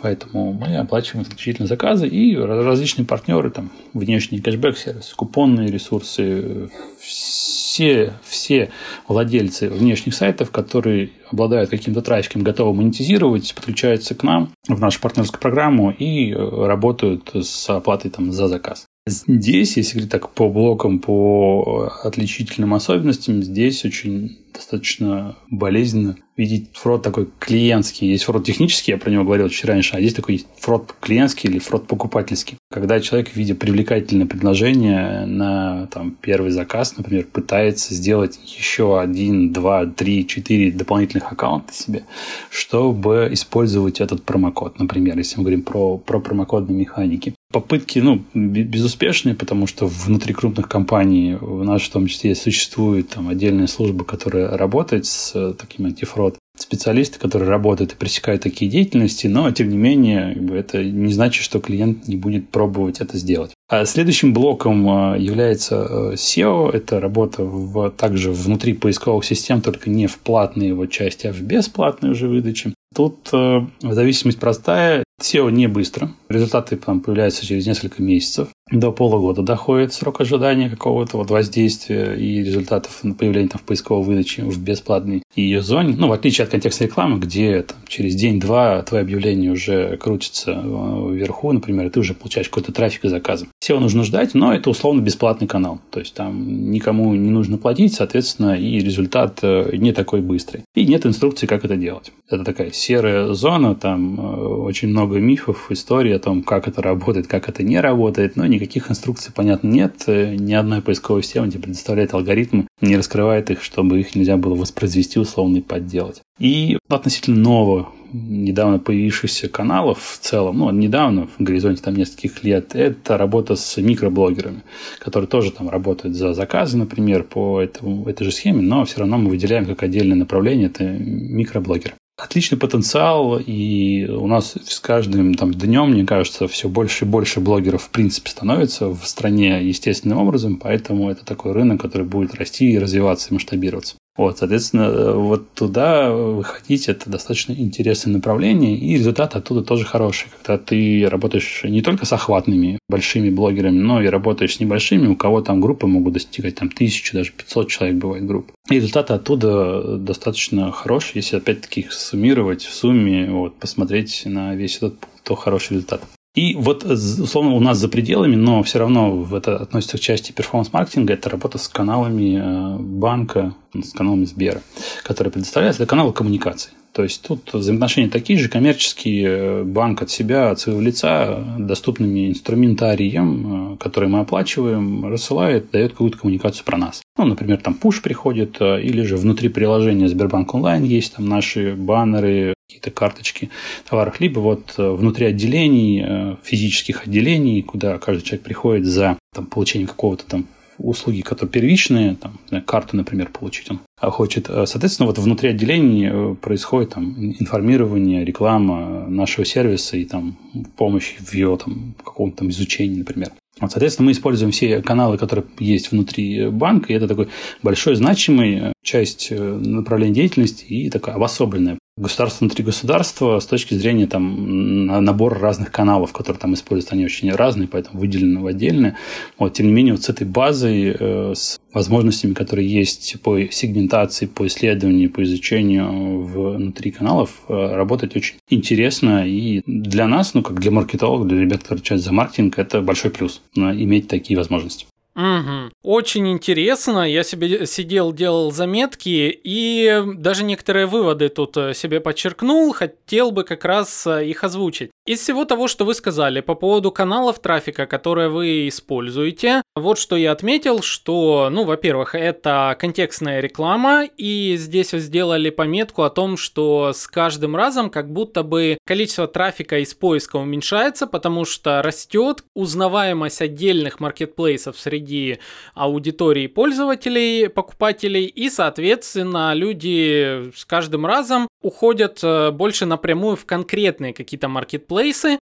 Поэтому мы оплачиваем исключительно заказы, и различные партнеры, там, внешние кэшбэк-сервисы, купонные ресурсы, все, все владельцы внешних сайтов, которые обладают каким-то трафиком, готовы монетизировать, подключаются к нам в нашу партнерскую программу и работают с оплатой там, за заказ. Здесь, если говорить так по блокам, по отличительным особенностям, здесь очень достаточно болезненно видеть фрод такой клиентский. Есть фрод технический, я про него говорил чуть раньше, а здесь такой фрод клиентский или фрод покупательский. Когда человек, видя привлекательное предложение на там, первый заказ, например, пытается сделать еще один, два, три, четыре дополнительных аккаунта себе, чтобы использовать этот промокод, например, если мы говорим про, про промокодные механики. Попытки, ну, безуспешные, потому что внутри крупных компаний в нашей в том числе существует там, отдельная служба, которая работает с таким антифрод. Специалисты, которые работают и пресекают такие деятельности, но, тем не менее, это не значит, что клиент не будет пробовать это сделать. А следующим блоком является сео. Это работа в, также внутри поисковых систем, только не в платной его части, а в бесплатной уже выдаче. Тут э, зависимость простая. сео не быстро. Результаты там, появляются через несколько месяцев. До полугода доходит срок ожидания какого-то вот, воздействия и результатов появления там, в поисковой выдаче в бесплатной ее зоне. Ну, в отличие от контекстной рекламы, где там, через день-два твое объявление уже крутится вверху, например, и ты уже получаешь какой-то трафик и заказы. сео нужно ждать, но это условно бесплатный канал. То есть там никому не нужно платить, соответственно, и результат не такой быстрый. И нет инструкции, как это делать. Это такая серая зона, там очень много мифов, историй о том, как это работает, как это не работает, но никаких инструкций, понятно, нет. Ни одна поисковая система не предоставляет алгоритмы, не раскрывает их, чтобы их нельзя было воспроизвести, условно, и подделать. И относительно нового, недавно появившихся каналов в целом, ну, недавно, в горизонте там нескольких лет, это работа с микроблогерами, которые тоже там работают за заказы, например, по этому, этой же схеме, но все равно мы выделяем как отдельное направление, это микроблогеры. Отличный потенциал, и у нас с каждым там, днем, мне кажется, все больше и больше блогеров в принципе становится в стране естественным образом, поэтому это такой рынок, который будет расти и развиваться, и масштабироваться. Вот, соответственно, вот туда выходить – это достаточно интересное направление, и результаты оттуда тоже хорошие, когда ты работаешь не только с охватными большими блогерами, но и работаешь с небольшими, у кого там группы могут достигать там, тысячи, даже пятьсот человек бывает групп. И результаты оттуда достаточно хорошие, если опять-таки их суммировать в сумме, вот, посмотреть на весь этот пункт, то хороший результат. И вот, условно, у нас за пределами, но все равно это относится к части перформанс-маркетинга, это работа с каналами банка, с каналами Сбера, которые предоставляются, это каналы коммуникации. То есть тут взаимоотношения такие же, коммерческие, банк от себя, от своего лица, доступными инструментарием, который мы оплачиваем, рассылает, дает какую-то коммуникацию про нас. Ну, например, там пуш приходит, или же внутри приложения Сбербанк онлайн есть там наши баннеры, какие-то карточки товаров, либо вот внутри отделений, физических отделений, куда каждый человек приходит за там, получение какого-то там услуги, которые первичные, там, карту, например, получить он хочет. Соответственно, вот внутри отделений происходит там, информирование, реклама нашего сервиса и там, помощь в его там, каком-то там, изучении, например. Вот, соответственно, мы используем все каналы, которые есть внутри банка, и это такой большой, значимый часть направления деятельности и такая обособленная. Государство внутри государства с точки зрения там, набора разных каналов, которые там используются, они очень разные, поэтому выделены в отдельное. Вот, тем не менее, вот с этой базой, с возможностями, которые есть по сегментации, по исследованию, по изучению внутри каналов, работать очень интересно. И для нас, ну как для маркетологов, для ребят, которые отвечают за маркетинг, это большой плюс иметь такие возможности. Угу. Очень интересно, я себе сидел, делал заметки и даже некоторые выводы тут себе подчеркнул, хотел бы как раз их озвучить. Из всего того, что вы сказали по поводу каналов трафика, которые вы используете, вот что я отметил, что, ну, во-первых, это контекстная реклама, и здесь вы сделали пометку о том, что с каждым разом как будто бы количество трафика из поиска уменьшается, потому что растет узнаваемость отдельных маркетплейсов среди аудитории пользователей, покупателей, и, соответственно, люди с каждым разом уходят больше напрямую в конкретные какие-то маркетплейсы.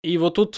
И вот тут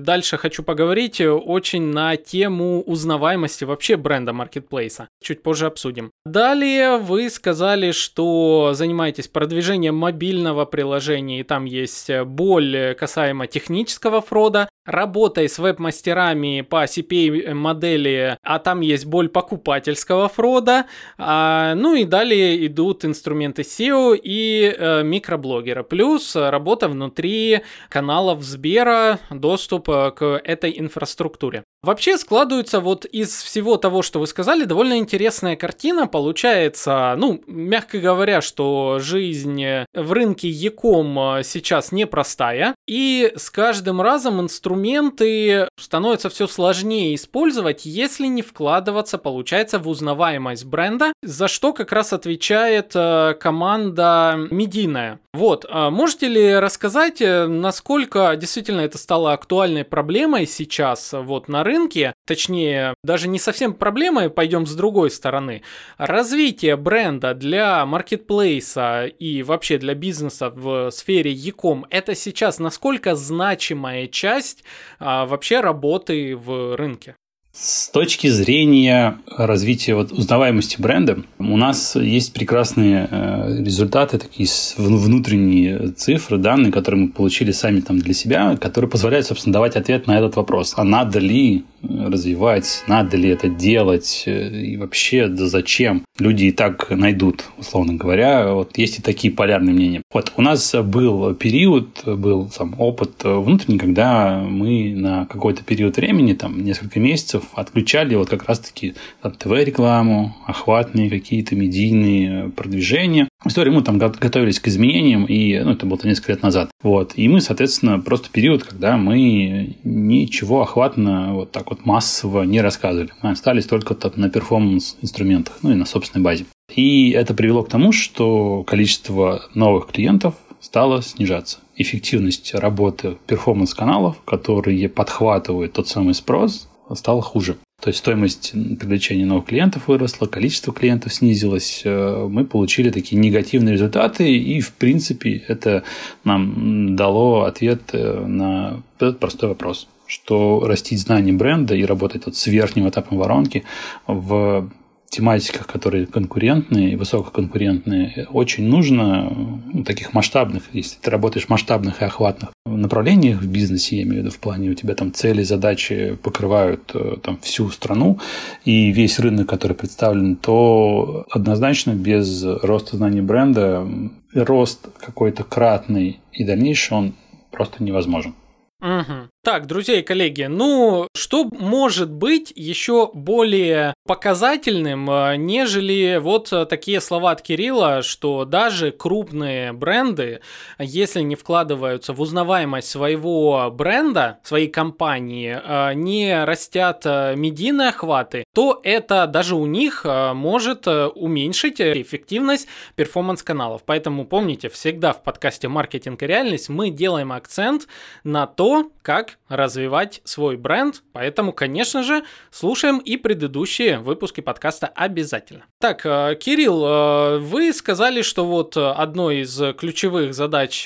дальше хочу поговорить очень на тему узнаваемости вообще бренда маркетплейса. Чуть позже обсудим. Далее вы сказали, что занимаетесь продвижением мобильного приложения, и там есть боль касаемо технического фрода. Работой с веб-мастерами по си пи ай-модели, а там есть боль покупательского фрода. А, ну и далее идут инструменты сео и э, микроблогера. Плюс работа внутри каналов Сбера, доступ к этой инфраструктуре. Вообще складывается вот из всего того, что вы сказали, довольно интересная картина. Получается, ну, мягко говоря, что жизнь в рынке e-com сейчас непростая. И с каждым разом инструмент Инструменты становится все сложнее использовать, если не вкладываться, получается, в узнаваемость бренда, за что как раз отвечает э, команда медийная. Вот, э, можете ли рассказать, насколько действительно это стало актуальной проблемой сейчас вот на рынке, точнее, даже не совсем проблемой, пойдем с другой стороны, развитие бренда для маркетплейса и вообще для бизнеса в сфере e-com, это сейчас насколько значимая часть а вообще работы в рынке? С точки зрения развития вот, узнаваемости бренда, у нас есть прекрасные э, результаты, такие внутренние цифры, данные, которые мы получили сами там, для себя, которые позволяют, собственно, давать ответ на этот вопрос. А надо ли развивать, надо ли это делать и вообще да зачем? Люди и так найдут, условно говоря. Вот есть и такие полярные мнения. Вот у нас был период, был там, опыт внутренний, когда мы на какой-то период времени, там, несколько месяцев, отключали вот как раз-таки ТВ-рекламу, охватные какие-то медийные продвижения. История, мы там готовились к изменениям, и ну, это было несколько лет назад. Вот. И мы, соответственно, просто период, когда мы ничего охватно вот так вот массово не рассказывали. Мы остались только там, на перформанс-инструментах, ну и на собственной базе. И это привело к тому, что количество новых клиентов стало снижаться. Эффективность работы перформанс-каналов, которые подхватывают тот самый спрос, стало хуже. То есть стоимость привлечения новых клиентов выросла, количество клиентов снизилось, мы получили такие негативные результаты, и, в принципе, это нам дало ответ на этот простой вопрос, что растить знания бренда и работать вот с верхним этапом воронки в тематиках, которые конкурентные и высококонкурентные, очень нужно таких масштабных, если ты работаешь в масштабных и охватных направлениях в бизнесе, я имею в виду в плане у тебя там цели, задачи покрывают там всю страну и весь рынок, который представлен, то однозначно без роста знаний бренда рост какой-то кратный и дальнейший он просто невозможен. Угу. Так, друзья и коллеги, ну, что может быть еще более показательным, нежели вот такие слова от Кирилла, что даже крупные бренды, если не вкладываются в узнаваемость своего бренда, своей компании, не растят медийные охваты, то это даже у них может уменьшить эффективность перформанс-каналов. Поэтому помните, всегда в подкасте «Маркетинг и реальность» мы делаем акцент на то, как развивать свой бренд, поэтому, конечно же, слушаем и предыдущие выпуски подкаста обязательно. Так, Кирилл, вы сказали, что вот одной из ключевых задач,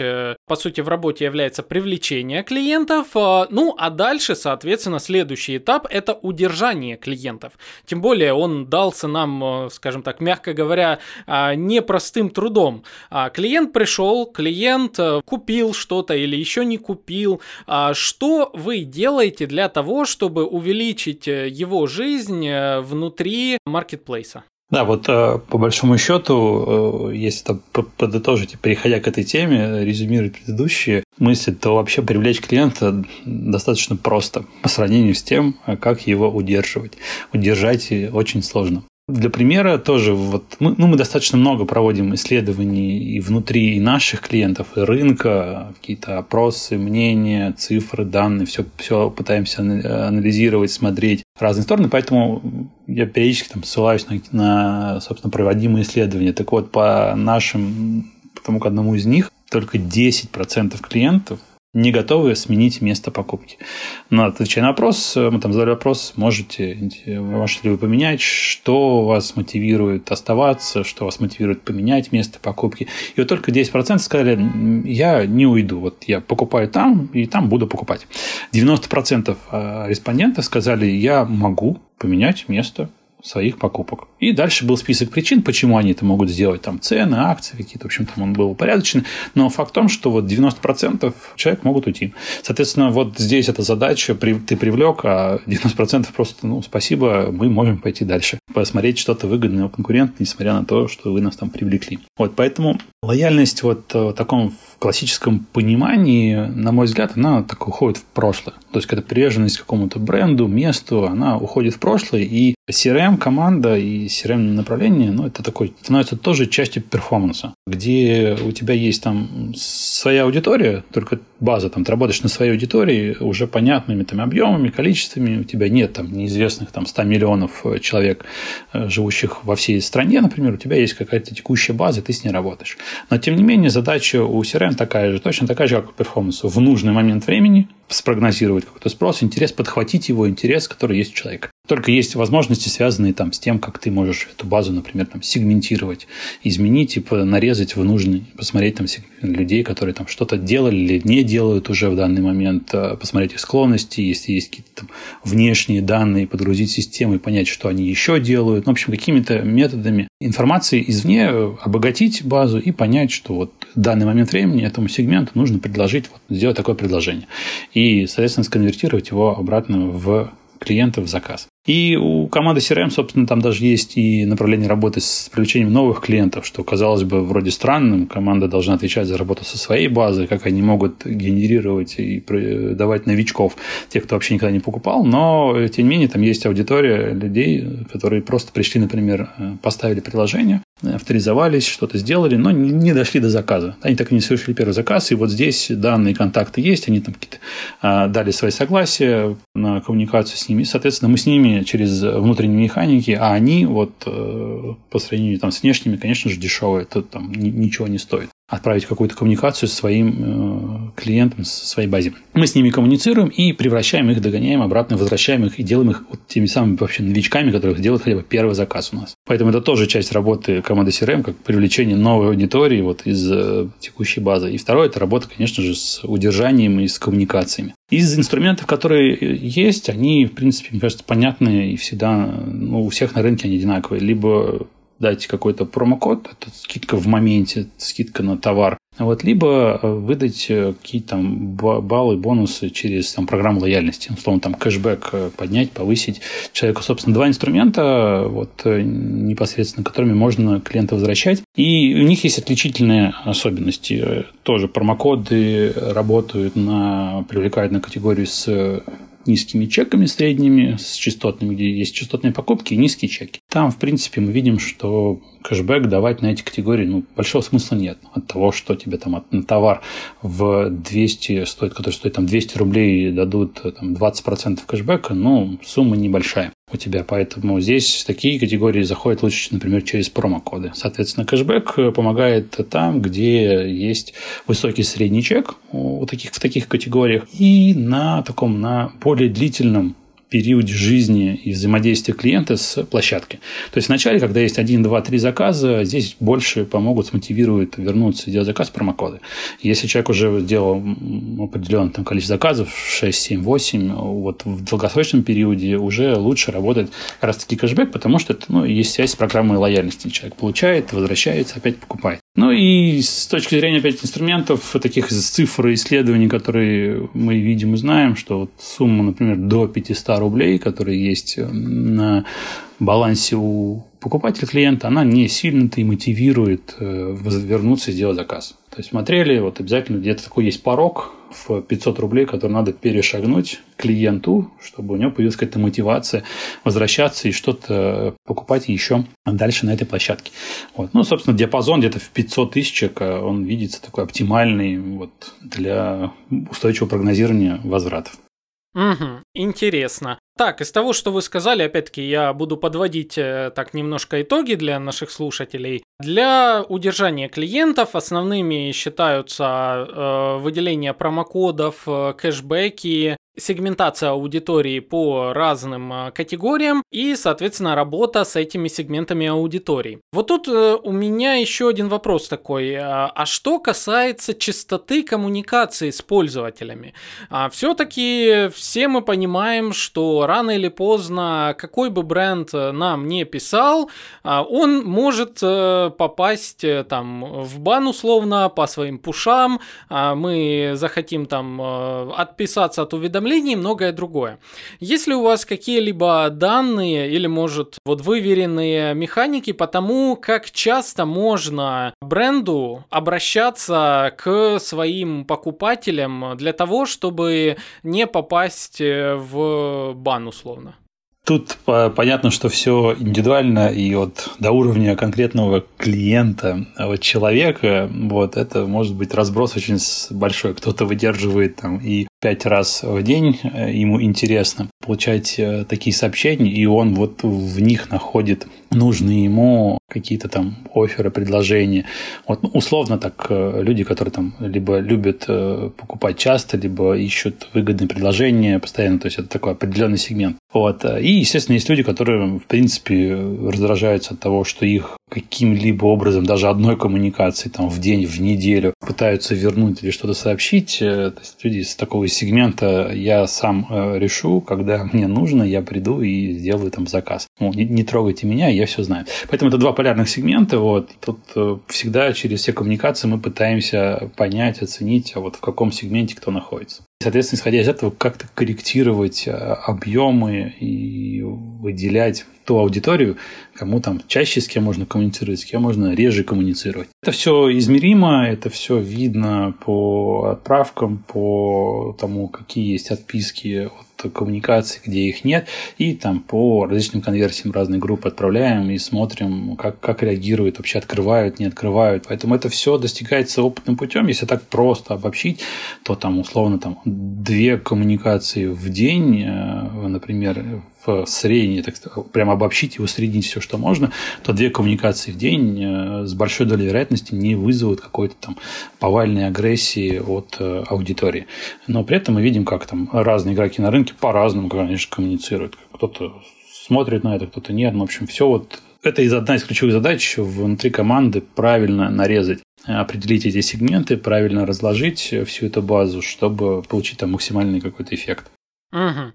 по сути, в работе является привлечение клиентов, ну а дальше, соответственно, следующий этап – это удержание клиентов. Тем более он дался нам, скажем так, мягко говоря, непростым трудом. Клиент пришел, клиент купил что-то или еще не купил, что Что вы делаете для того, чтобы увеличить его жизнь внутри маркетплейса? Да, вот по большому счету, если там подытожить, переходя к этой теме, резюмировать предыдущие мысли, то вообще привлечь клиента достаточно просто по сравнению с тем, как его удерживать. Удержать очень сложно. Для примера тоже, вот, мы, ну, мы достаточно много проводим исследований и внутри и наших клиентов, и рынка, какие-то опросы, мнения, цифры, данные, все, все пытаемся анализировать, смотреть разные стороны, поэтому я периодически там ссылаюсь на, на собственно, проводимые исследования. Так вот, по нашим, потому к одному из них, только десять процентов клиентов не готовы сменить место покупки. Но отвечая на опрос, мы там задали вопрос, можете, можете ли вы поменять, что вас мотивирует оставаться, что вас мотивирует поменять место покупки. И вот только десять процентов сказали, я не уйду, вот я покупаю там, и там буду покупать. девяносто процентов респондентов сказали, я могу поменять место своих покупок. И дальше был список причин, почему они это могут сделать. Там цены, акции какие-то, в общем, там он был упорядочен. Но факт в том, что вот девяносто процентов человек могут уйти. Соответственно, вот здесь эта задача, ты привлек, а девяносто процентов просто, ну, спасибо, мы можем пойти дальше. Посмотреть что-то выгодное у конкурента, несмотря на то, что вы нас там привлекли. Вот, поэтому лояльность вот в таком классическом понимании, на мой взгляд, она так уходит в прошлое. То есть, когда приверженность к какому-то бренду, месту, она уходит в прошлое, и си эр эм-команда и си эр эм-направление, ну, это такой, становится тоже частью перформанса, где у тебя есть там своя аудитория, только база, там, ты работаешь на своей аудитории уже понятными там объемами, количествами, у тебя нет там неизвестных там сто миллионов человек, живущих во всей стране, например, у тебя есть какая-то текущая база, ты с ней работаешь. Но, тем не менее, задача у си эр эм такая же, точно такая же, как у перформанса, в нужный момент времени спрогнозировать какой-то спрос, интерес, подхватить его интерес, который есть у человека. Только есть возможности, связанные там с тем, как ты можешь эту базу, например, там, сегментировать, изменить и нарезать в нужный, посмотреть там людей, которые там что-то делали или не делают уже в данный момент, посмотреть их склонности, если есть какие-то там внешние данные, подгрузить систему и понять, что они еще делают. Ну, в общем, какими-то методами информации извне обогатить базу и понять, что вот в данный момент времени этому сегменту нужно предложить, вот, сделать такое предложение. И, соответственно, сконвертировать его обратно в клиентов в заказ. И у команды си эр эм, собственно, там даже есть и направление работы с привлечением новых клиентов, что, казалось бы, вроде странным. Команда должна отвечать за работу со своей базой, как они могут генерировать и давать новичков, тех, кто вообще никогда не покупал. Но, тем не менее, там есть аудитория людей, которые просто пришли, например, поставили приложение, авторизовались, что-то сделали, но не дошли до заказа. Они так и не совершили первый заказ, и вот здесь данные, контакты есть, они там какие-то дали свои согласия на коммуникацию с ними. Соответственно, мы с ними через внутренние механики, а они вот э, по сравнению там, с внешними, конечно же, дешевые, тут там ни, ничего не стоит. Отправить какую-то коммуникацию со своим э, клиентом, со своей базой. Мы с ними коммуницируем и превращаем их, догоняем обратно, возвращаем их и делаем их вот теми самыми вообще новичками, которых делают хотя бы первый заказ у нас. Поэтому это тоже часть работы команды си эр эм, как привлечение новой аудитории вот, из э, текущей базы. И второе – это работа, конечно же, с удержанием и с коммуникациями. Из инструментов, которые есть, они, в принципе, мне кажется, понятны и всегда, ну, у всех на рынке они одинаковые. Либо дайте какой-то промокод, это скидка в моменте, скидка на товар. Вот, либо выдать какие-то там баллы, бонусы через там, программу лояльности, условно, там, кэшбэк поднять, повысить человеку. Собственно, два инструмента, вот, непосредственно которыми можно клиента возвращать. И у них есть отличительные особенности. Тоже промокоды работают на, привлекают на категорию с низкими чеками средними, с частотными, где есть частотные покупки и низкие чеки. Там, в принципе, мы видим, что кэшбэк давать на эти категории, ну, большого смысла нет. От того, что тебе там от, товар в двести стоит, который стоит там двести рублей, дадут там двадцать процентов кэшбэка, ну, сумма небольшая у тебя. Поэтому здесь такие категории заходят лучше, например, через промокоды. Соответственно, кэшбэк помогает там, где есть высокий средний чек у таких, в таких категориях. И на таком, на более длительном периоде жизни и взаимодействия клиента с площадкой. То есть вначале, когда есть один, два, три заказа, здесь больше помогут, смотивируют вернуться и делать заказ промокоды. Если человек уже сделал определенное там, количество заказов, шесть, семь, восемь, вот в долгосрочном периоде уже лучше работает как раз таки кэшбэк, потому что это, ну, есть связь с программой лояльности. Человек получает, возвращается, опять покупает. Ну и с точки зрения опять инструментов, таких цифр исследований, которые мы видим и знаем, что вот сумма, например, до пятьсот рублей, которая есть на балансе у покупателя клиента, она не сильно-то и мотивирует вернуться и сделать заказ. То есть смотрели, вот обязательно где-то такой есть порог в пятьсот рублей, который надо перешагнуть клиенту, чтобы у него появилась какая-то мотивация возвращаться и что-то покупать еще дальше на этой площадке. Вот. Ну, собственно, диапазон где-то в пятьсот тысячек, он видится такой оптимальный вот, для устойчивого прогнозирования возвратов. Угу, интересно. Так, из того, что вы сказали, опять-таки, я буду подводить так немножко итоги для наших слушателей. Для удержания клиентов основными считаются э, выделение промокодов, кэшбэки, сегментация аудитории по разным категориям и, соответственно, работа с этими сегментами аудитории. Вот тут у меня еще один вопрос такой. А что касается частоты коммуникации с пользователями? Все-таки все мы понимаем, что рано или поздно, какой бы бренд нам не писал, он может попасть там в бан условно по своим пушам. Мы захотим там отписаться от уведомлений, и многое другое. Есть ли у вас какие-либо данные или, может, вот выверенные механики по тому, как часто можно бренду обращаться к своим покупателям для того, чтобы не попасть в бан условно? Тут понятно, что все индивидуально и от до уровня конкретного клиента, вот человека, вот это может быть разброс очень большой. Кто-то выдерживает там и пять раз в день, ему интересно получать такие сообщения, и он вот в них находит нужные ему какие-то там офферы, предложения. Вот, ну, условно так, люди, которые там либо любят покупать часто, либо ищут выгодные предложения постоянно, то есть это такой определенный сегмент. Вот. И, естественно, есть люди, которые, в принципе, раздражаются от того, что их каким-либо образом, даже одной коммуникации там, в день, в неделю пытаются вернуть или что-то сообщить. То есть люди из такого сегмента я сам решу, когда мне нужно, я приду и сделаю там заказ. Ну, не, не трогайте меня, я все знаю. Поэтому это два полярных сегмента. Вот. Тут всегда через все коммуникации мы пытаемся понять, оценить, а вот в каком сегменте кто находится. Соответственно, исходя из этого, как-то корректировать объемы и выделять ту аудиторию, кому там чаще с кем можно коммуницировать, с кем можно реже коммуницировать. Это все измеримо, это все видно по отправкам, по тому, какие есть отписки от коммуникаций, где их нет, и там по различным конверсиям разные группы отправляем и смотрим, как, как реагируют, вообще открывают, не открывают. Поэтому это все достигается опытным путем. Если так просто обобщить, то там условно там, две коммуникации в день, например, в среднем, так прям обобщить и усреднить все, что можно, то две коммуникации в день с большой долей вероятности не вызовут какой-то там повальной агрессии от аудитории. Но при этом мы видим, как там разные игроки на рынке по-разному, конечно, коммуницируют. Кто-то смотрит на это, кто-то нет. Ну, в общем, все вот это одна из ключевых задач внутри команды правильно нарезать, определить эти сегменты, правильно разложить всю эту базу, чтобы получить там максимальный какой-то эффект. Угу.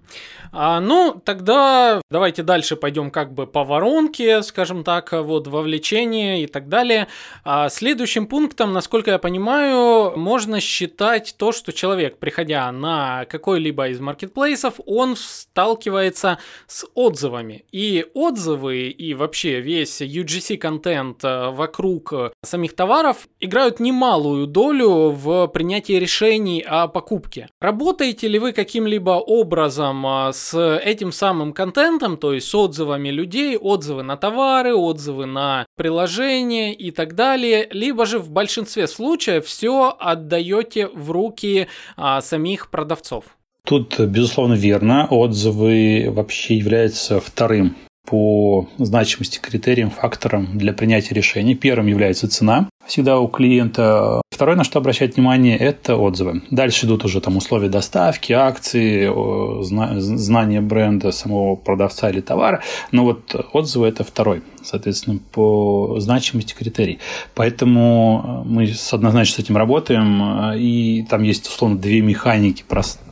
А, ну, тогда давайте дальше пойдем как бы по воронке, скажем так, вот вовлечение и так далее. А, следующим пунктом, насколько я понимаю, можно считать то, что человек, приходя на какой-либо из маркетплейсов, он сталкивается с отзывами. И отзывы, и вообще весь ю джи си-контент вокруг самих товаров играют немалую долю в принятии решений о покупке. Работаете ли вы каким-либо образом образом с этим самым контентом, то есть с отзывами людей, отзывы на товары, отзывы на приложения и так далее, либо же в большинстве случаев все отдаете в руки а, самих продавцов? Тут, безусловно, верно. Отзывы вообще являются вторым по значимости критериям, факторам для принятия решений. Первым является цена всегда у клиента. Второе, на что обращать внимание, это отзывы. Дальше идут уже там условия доставки, акции, знание бренда самого продавца или товара. Но вот отзывы – это второй, соответственно, по значимости критерий. Поэтому мы однозначно с этим работаем. И там есть, условно, две механики.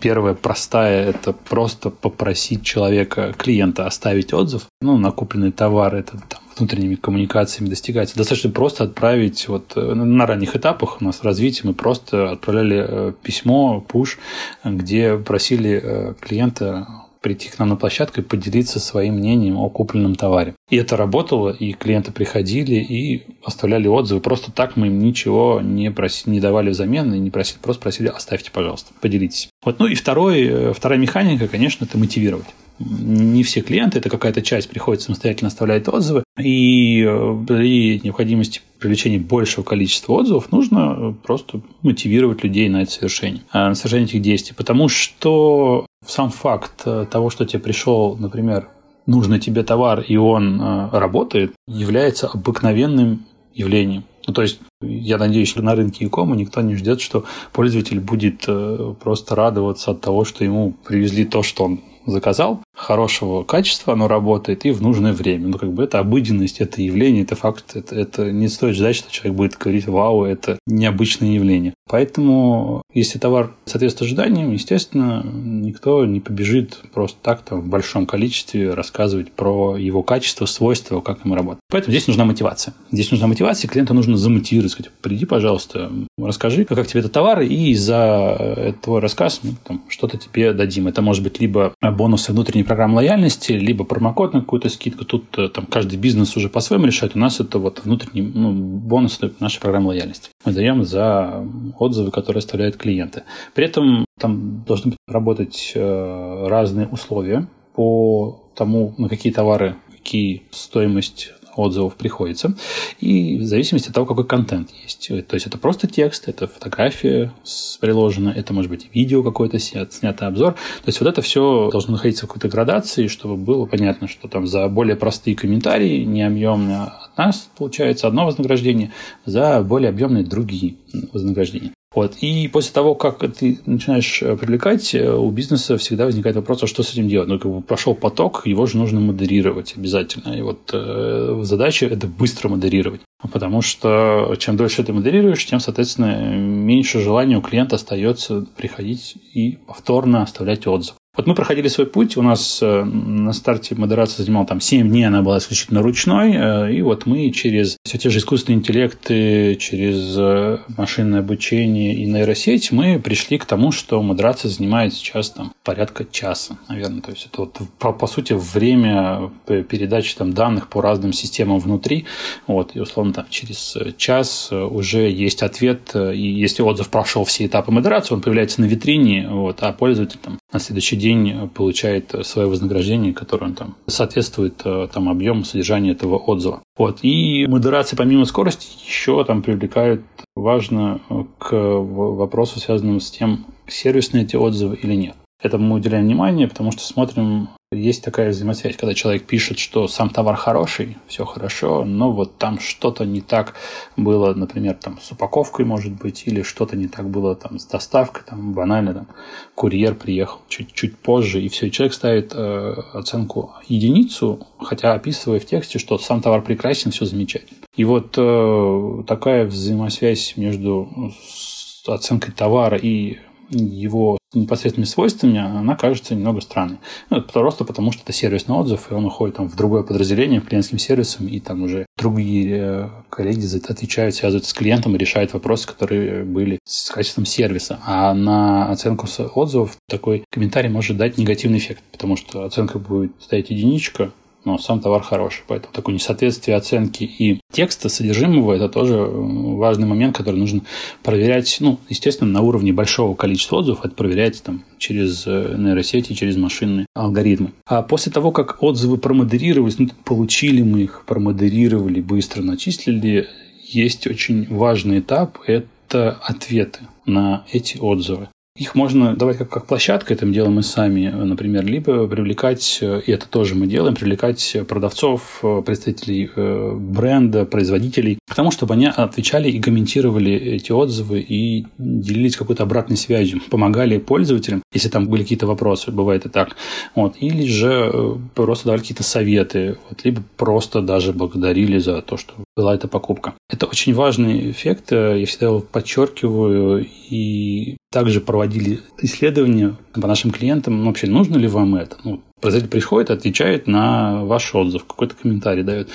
Первая простая – это просто попросить человека, клиента, оставить отзыв. Ну, накупленный товар – это там внутренними коммуникациями достигается. Достаточно просто отправить, вот на ранних этапах у нас развития мы просто отправляли письмо, пуш, где просили клиента прийти к нам на площадку и поделиться своим мнением о купленном товаре. И это работало, и клиенты приходили и оставляли отзывы. Просто так мы им ничего не, просили, не давали взамен, и не просили, просто просили, оставьте, пожалуйста, поделитесь. Вот. Ну и второй, вторая механика, конечно, это мотивировать. Не все клиенты, это какая-то часть приходит самостоятельно, оставляет отзывы, и при необходимости привлечения большего количества отзывов нужно просто мотивировать людей на это совершение, на совершение этих действий, потому что сам факт того, что тебе пришел, например, нужный тебе товар, и он работает, является обыкновенным явлением. Ну, то есть, я надеюсь, что на рынке e-com никто не ждет, что пользователь будет просто радоваться от того, что ему привезли то, что он заказал, хорошего качества, оно работает и в нужное время. Ну, как бы это обыденность, это явление, это факт. Это, это не стоит ждать, что человек будет говорить: вау, это необычное явление. Поэтому, если товар соответствует ожиданиям, естественно, никто не побежит просто так там в большом количестве рассказывать про его качество, свойства, как им работать. Поэтому здесь нужна мотивация. Здесь нужна мотивация, клиента нужно замотивировать, сказать: приди, пожалуйста, расскажи, как тебе этот товар, и за твой рассказ ну, там, что-то тебе дадим. Это может быть либо бонусы внутренней программы лояльности, либо промокод на какую-то скидку. Тут там каждый бизнес уже по-своему решает. У нас это вот внутренний ну, бонус нашей программы лояльности. Мы даем за отзывы, которые оставляют клиенты. При этом там должны работать э, разные условия по тому, на какие товары, какие стоимость отзывов приходится. И в зависимости от того, какой контент есть. То есть это просто текст, это фотография приложена, это может быть видео какое-то, снятый обзор. То есть вот это все должно находиться в какой-то градации, чтобы было понятно, что там за более простые комментарии необъемные от нас получается одно вознаграждение, за более объемные другие вознаграждения. Вот. И после того, как ты начинаешь привлекать, у бизнеса всегда возникает вопрос, а что с этим делать? Ну, как бы прошел поток, его же нужно модерировать обязательно. И вот э, задача – это быстро модерировать. Потому что чем дольше ты модерируешь, тем, соответственно, меньше желания у клиента остается приходить и повторно оставлять отзыв. Вот мы проходили свой путь, у нас на старте модерация занимала там семь дней, она была исключительно ручной, и вот мы через все те же искусственные интеллекты, через машинное обучение и нейросеть мы пришли к тому, что модерация занимает сейчас там порядка часа, наверное, то есть это вот по, по сути время передачи там данных по разным системам внутри, вот, и условно там через час уже есть ответ, и если отзыв прошел все этапы модерации, он появляется на витрине, вот, а пользователь там на следующий день день получает свое вознаграждение, которое он там соответствует там, объему содержания этого отзыва. Вот. И модерация помимо скорости еще там привлекает важно к вопросу, связанному с тем, сервисные эти отзывы или нет. Этому мы уделяем внимание, потому что смотрим, есть такая взаимосвязь, когда человек пишет, что сам товар хороший, все хорошо, но вот там что-то не так было, например, там с упаковкой, может быть, или что-то не так было там с доставкой, там банально, там курьер приехал чуть-чуть позже, и все, и человек ставит э, оценку единицу, хотя описывая в тексте, что сам товар прекрасен, все замечательно. И вот э, такая взаимосвязь между оценкой товара и его непосредственными свойствами, она кажется немного странной. Ну, это просто потому, что это сервисный отзыв, и он уходит там в другое подразделение, в клиентским сервисом, и там уже другие коллеги за это отвечают, связываются с клиентом и решают вопросы, которые были с качеством сервиса. А на оценку отзывов такой комментарий может дать негативный эффект, потому что оценка будет стоять единичка, но сам товар хороший. Поэтому такое несоответствие оценки и текста, содержимого, это тоже важный момент, который нужно проверять, ну, естественно, на уровне большого количества отзывов, это проверять там через нейросети, через машинные алгоритмы. А после того, как отзывы промодерировались, ну, получили мы их, промодерировали, быстро начислили, есть очень важный этап – это ответы на эти отзывы. Их можно давать как, как площадка, это мы делаем мы сами, например, либо привлекать, и это тоже мы делаем, привлекать продавцов, представителей бренда, производителей, к тому, чтобы они отвечали и комментировали эти отзывы и делились какой-то обратной связью, помогали пользователям, если там были какие-то вопросы, бывает и так, вот, или же просто давали какие-то советы, вот, либо просто даже благодарили за то, что была эта покупка. Это очень важный эффект, я всегда его подчеркиваю, и также проводили исследования по нашим клиентам, вообще нужно ли вам это. Ну, производитель приходит, отвечает на ваш отзыв, какой-то комментарий дает,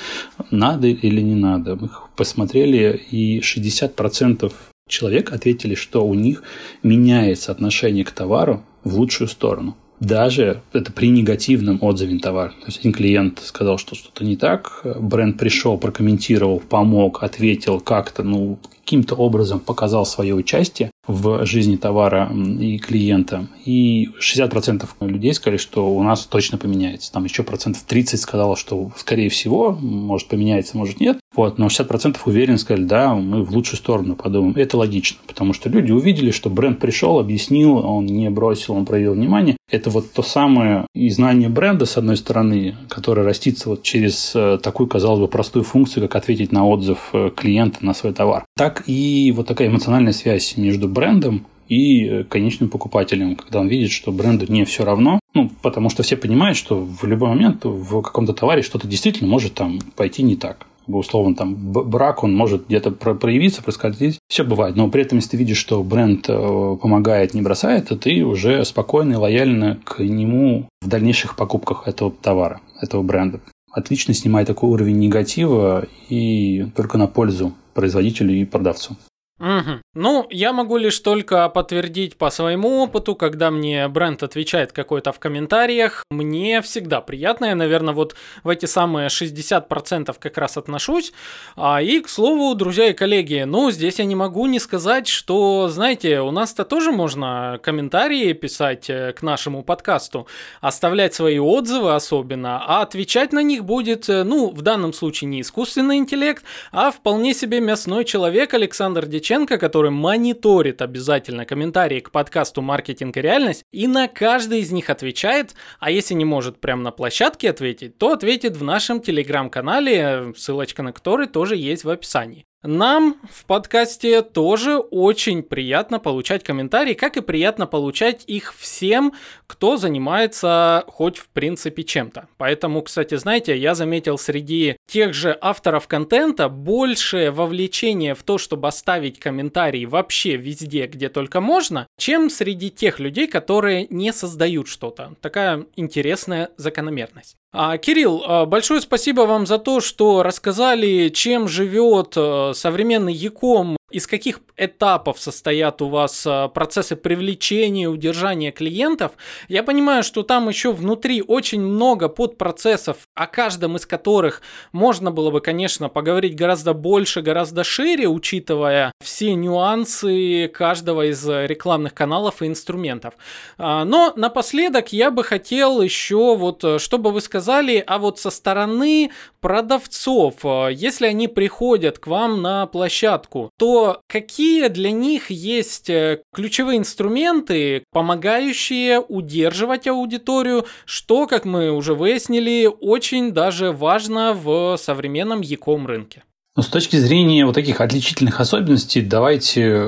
надо или не надо. Мы их посмотрели, и шестьдесят процентов человек ответили, что у них меняется отношение к товару в лучшую сторону. Даже это при негативном отзыве на товар. То есть один клиент сказал, что что-то не так, бренд пришел, прокомментировал, помог, ответил как-то, ну, каким-то образом показал свое участие в жизни товара и клиента. И шестьдесят процентов людей сказали, что у нас точно поменяется. Там еще процентов тридцать сказало, что скорее всего, может поменяется, может нет. Вот, но шестьдесят процентов уверенно сказали, да, мы в лучшую сторону подумаем. Это логично, потому что люди увидели, что бренд пришел, объяснил, он не бросил, он проявил внимание. Это вот то самое и знание бренда, с одной стороны, которое растится вот через такую, казалось бы, простую функцию, как ответить на отзыв клиента на свой товар. Так и вот такая эмоциональная связь между брендом и конечным покупателем, когда он видит, что бренду не все равно, ну, потому что все понимают, что в любой момент в каком-то товаре что-то действительно может там пойти не так. Условно, там, брак, он может где-то проявиться, происходить, все бывает. Но при этом, если ты видишь, что бренд помогает, не бросает, то ты уже спокойно и лояльно к нему в дальнейших покупках этого товара, этого бренда. Отлично снимает такой уровень негатива и только на пользу производителю и продавцу. Угу. Ну, я могу лишь только подтвердить по своему опыту, когда мне бренд отвечает какой-то в комментариях, мне всегда приятно, я, наверное, вот в эти самые шестьдесят процентов как раз отношусь, а, и, к слову, друзья и коллеги, ну, здесь я не могу не сказать, что, знаете, у нас-то тоже можно комментарии писать к нашему подкасту, оставлять свои отзывы особенно, а отвечать на них будет, ну, в данном случае не искусственный интеллект, а вполне себе мясной человек Александр Дяченко, который мониторит обязательно комментарии к подкасту «Маркетинг и реальность» и на каждый из них отвечает, а если не может прямо на площадке ответить, то ответит в нашем телеграм-канале, ссылочка на который тоже есть в описании. Нам в подкасте тоже очень приятно получать комментарии, как и приятно получать их всем, кто занимается хоть в принципе чем-то. Поэтому, кстати, знаете, я заметил среди тех же авторов контента большее вовлечение в то, чтобы оставить комментарии вообще везде, где только можно, чем среди тех людей, которые не создают что-то. Такая интересная закономерность. А, Кирилл, большое спасибо вам за то, что рассказали, чем живет современный e-com, из каких этапов состоят у вас процессы привлечения и удержания клиентов. Я понимаю, что там еще внутри очень много подпроцессов, о каждом из которых можно было бы, конечно, поговорить гораздо больше, гораздо шире, учитывая все нюансы каждого из рекламных каналов и инструментов. Но напоследок я бы хотел еще, вот, чтобы вы сказали, а вот со стороны продавцов, если они приходят к вам на площадку, то какие для них есть ключевые инструменты, помогающие удерживать аудиторию, что, как мы уже выяснили, очень даже важно в современном e-com рынке? Но с точки зрения вот таких отличительных особенностей, давайте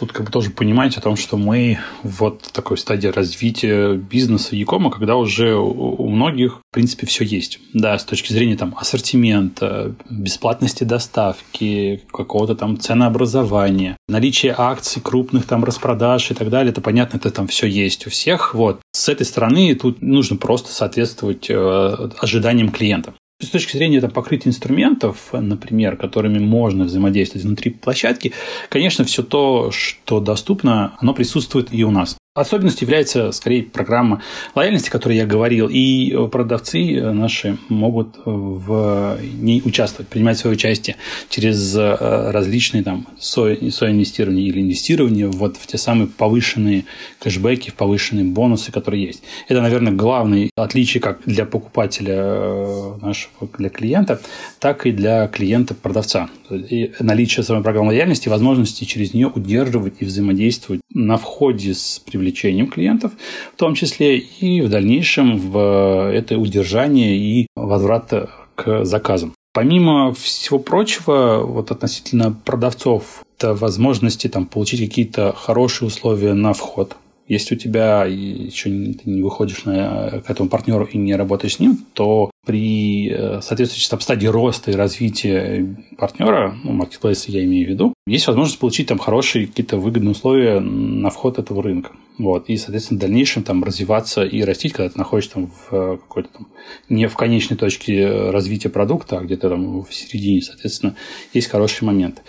тут как бы тоже понимать о том, что мы вот в такой стадии развития бизнеса e-кома, когда уже у многих, в принципе, все есть. Да, с точки зрения там ассортимента, бесплатности доставки, какого-то там ценообразования, наличия акций, крупных там распродаж и так далее, это понятно, это там все есть у всех. Вот. С этой стороны тут нужно просто соответствовать ожиданиям клиента. С точки зрения там, покрытия инструментов, например, которыми можно взаимодействовать внутри площадки, конечно, все то, что доступно, оно присутствует и у нас. Особенностью является, скорее, программа лояльности, о которой я говорил, и продавцы наши могут в ней участвовать, принимать свое участие через различные там соинвестирования или инвестирования вот в те самые повышенные кэшбэки, в повышенные бонусы, которые есть. Это, наверное, главное отличие как для покупателя нашего, для клиента, так и для клиента-продавца. И наличие самой программы лояльности, возможности через нее удерживать и взаимодействовать на входе с привлечением привлечением клиентов, в том числе и в дальнейшем в это удержание и возврат к заказам. Помимо всего прочего, вот относительно продавцов, это возможности там, получить какие-то хорошие условия на вход. Если у тебя еще не, ты не выходишь на, к этому партнеру и не работаешь с ним, то при соответствующей там, стадии роста и развития партнера, ну, маркетплейса я имею в виду, есть возможность получить там хорошие какие-то выгодные условия на вход этого рынка. Вот. И, соответственно, в дальнейшем там, развиваться и расти, когда ты находишься там, в какой-то там, не в конечной точке развития продукта, а где-то там в середине, соответственно, есть хороший момент.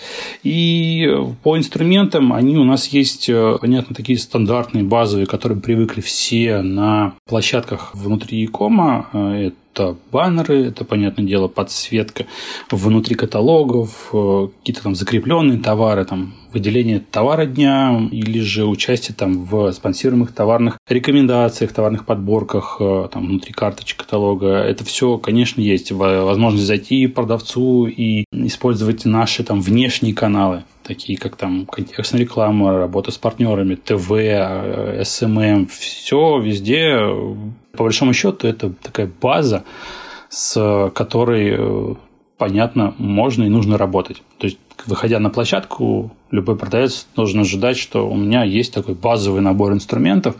И по инструментам они у нас есть, понятно, такие стандартные, базовые, которые привыкли все на площадках внутри e-кома. Это баннеры, это, понятное дело, подсветка внутри каталогов, какие-то там закрепленные товары, там, выделение товара дня или же участие там, в спонсируемых товарных рекомендациях, товарных подборках, там, внутри карточек каталога. Это все, конечно, есть. Возможность зайти продавцу и использовать наши там, внешние каналы, такие как там контекстная реклама, работа с партнерами, ТВ, эс эм эм, все везде. По большому счету это такая база, с которой, понятно, можно и нужно работать. То есть, выходя на площадку, любой продавец должен ожидать, что у меня есть такой базовый набор инструментов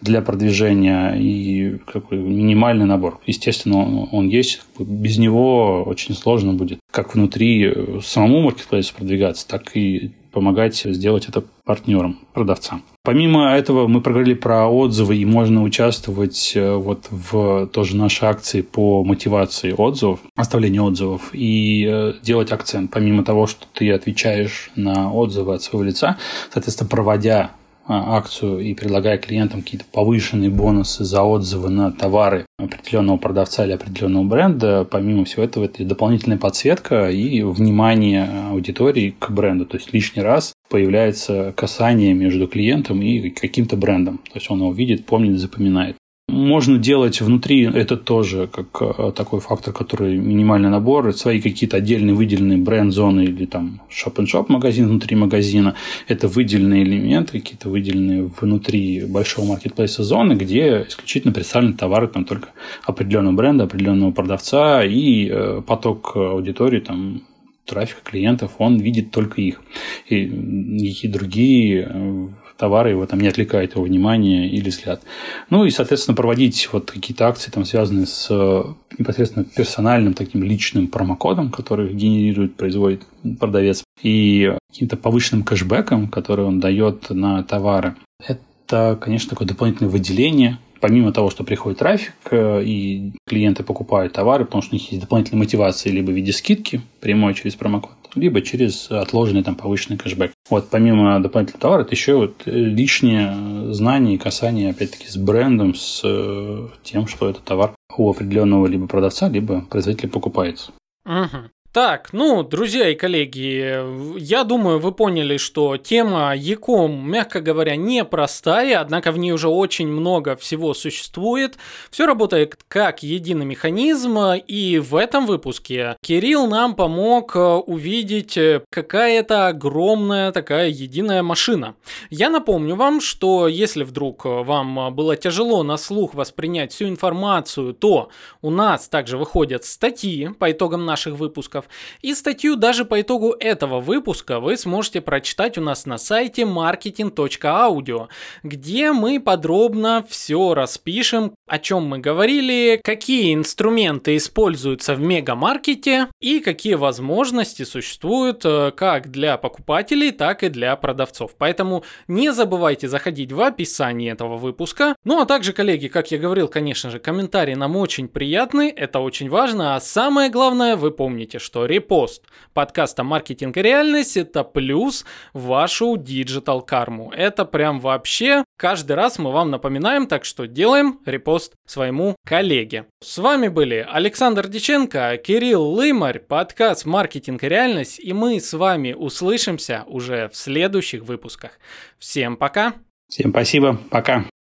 для продвижения и такой минимальный набор. Естественно, он есть. Без него очень сложно будет как внутри самому маркетплейсу продвигаться, так и помогать сделать это партнерам, продавцам. Помимо этого, мы проговорили про отзывы, и можно участвовать вот в тоже наши акции по мотивации отзывов, оставлению отзывов, и делать акцент. Помимо того, что ты отвечаешь на отзывы от своего лица, соответственно, проводя акцию и предлагая клиентам какие-то повышенные бонусы за отзывы на товары определенного продавца или определенного бренда, помимо всего этого, это дополнительная подсветка и внимание аудитории к бренду. То есть лишний раз появляется касание между клиентом и каким-то брендом. То есть он его видит, помнит, запоминает. Можно делать внутри, это тоже как такой фактор, который минимальный набор, свои какие-то отдельные выделенные бренд-зоны или там шоп-ин-шоп магазин внутри магазина. Это выделенные элементы, какие-то выделенные внутри большого маркетплейса зоны, где исключительно представлены товары там только определенного бренда, определенного продавца и поток аудитории там, трафика клиентов, он видит только их. И никакие другие товары его там не отвлекают его внимание или взгляд. Ну и, соответственно, проводить вот какие-то акции, там, связанные с непосредственно персональным таким личным промокодом, который генерирует, производит продавец, и каким-то повышенным кэшбэком, который он дает на товары. Это, конечно, такое дополнительное выделение. Помимо того, что приходит трафик, и клиенты покупают товары, потому что у них есть дополнительные мотивации либо в виде скидки, прямой через промокод, либо через отложенный там повышенный кэшбэк. Вот, помимо дополнительного товара, это еще вот лишнее знание и касание, опять-таки, с брендом, с тем, что этот товар у определенного либо продавца, либо производителя покупается. Угу. Так, ну, друзья и коллеги, я думаю, вы поняли, что тема e-com, мягко говоря, непростая, однако в ней уже очень много всего существует. Все работает как единый механизм, и в этом выпуске Кирилл нам помог увидеть какая-то огромная такая единая машина. Я напомню вам, что если вдруг вам было тяжело на слух воспринять всю информацию, то у нас также выходят статьи по итогам наших выпусков, И статью даже по итогу этого выпуска вы сможете прочитать у нас на сайте маркетинг точка аудио, где мы подробно все распишем, о чем мы говорили, какие инструменты используются в мегамаркете и какие возможности существуют как для покупателей, так и для продавцов. Поэтому не забывайте заходить в описание этого выпуска. Ну а также, коллеги, как я говорил, конечно же, комментарии нам очень приятны, это очень важно, а самое главное, вы помните, что репост подкаста «Маркетинг и реальность» — это плюс в вашу диджитал-карму. Это прям вообще каждый раз мы вам напоминаем, так что делаем репост своему коллеге. С вами были Александр Дяченко, Кирилл Лымарь, подкаст «Маркетинг и реальность», и мы с вами услышимся уже в следующих выпусках. Всем пока! Всем спасибо, пока!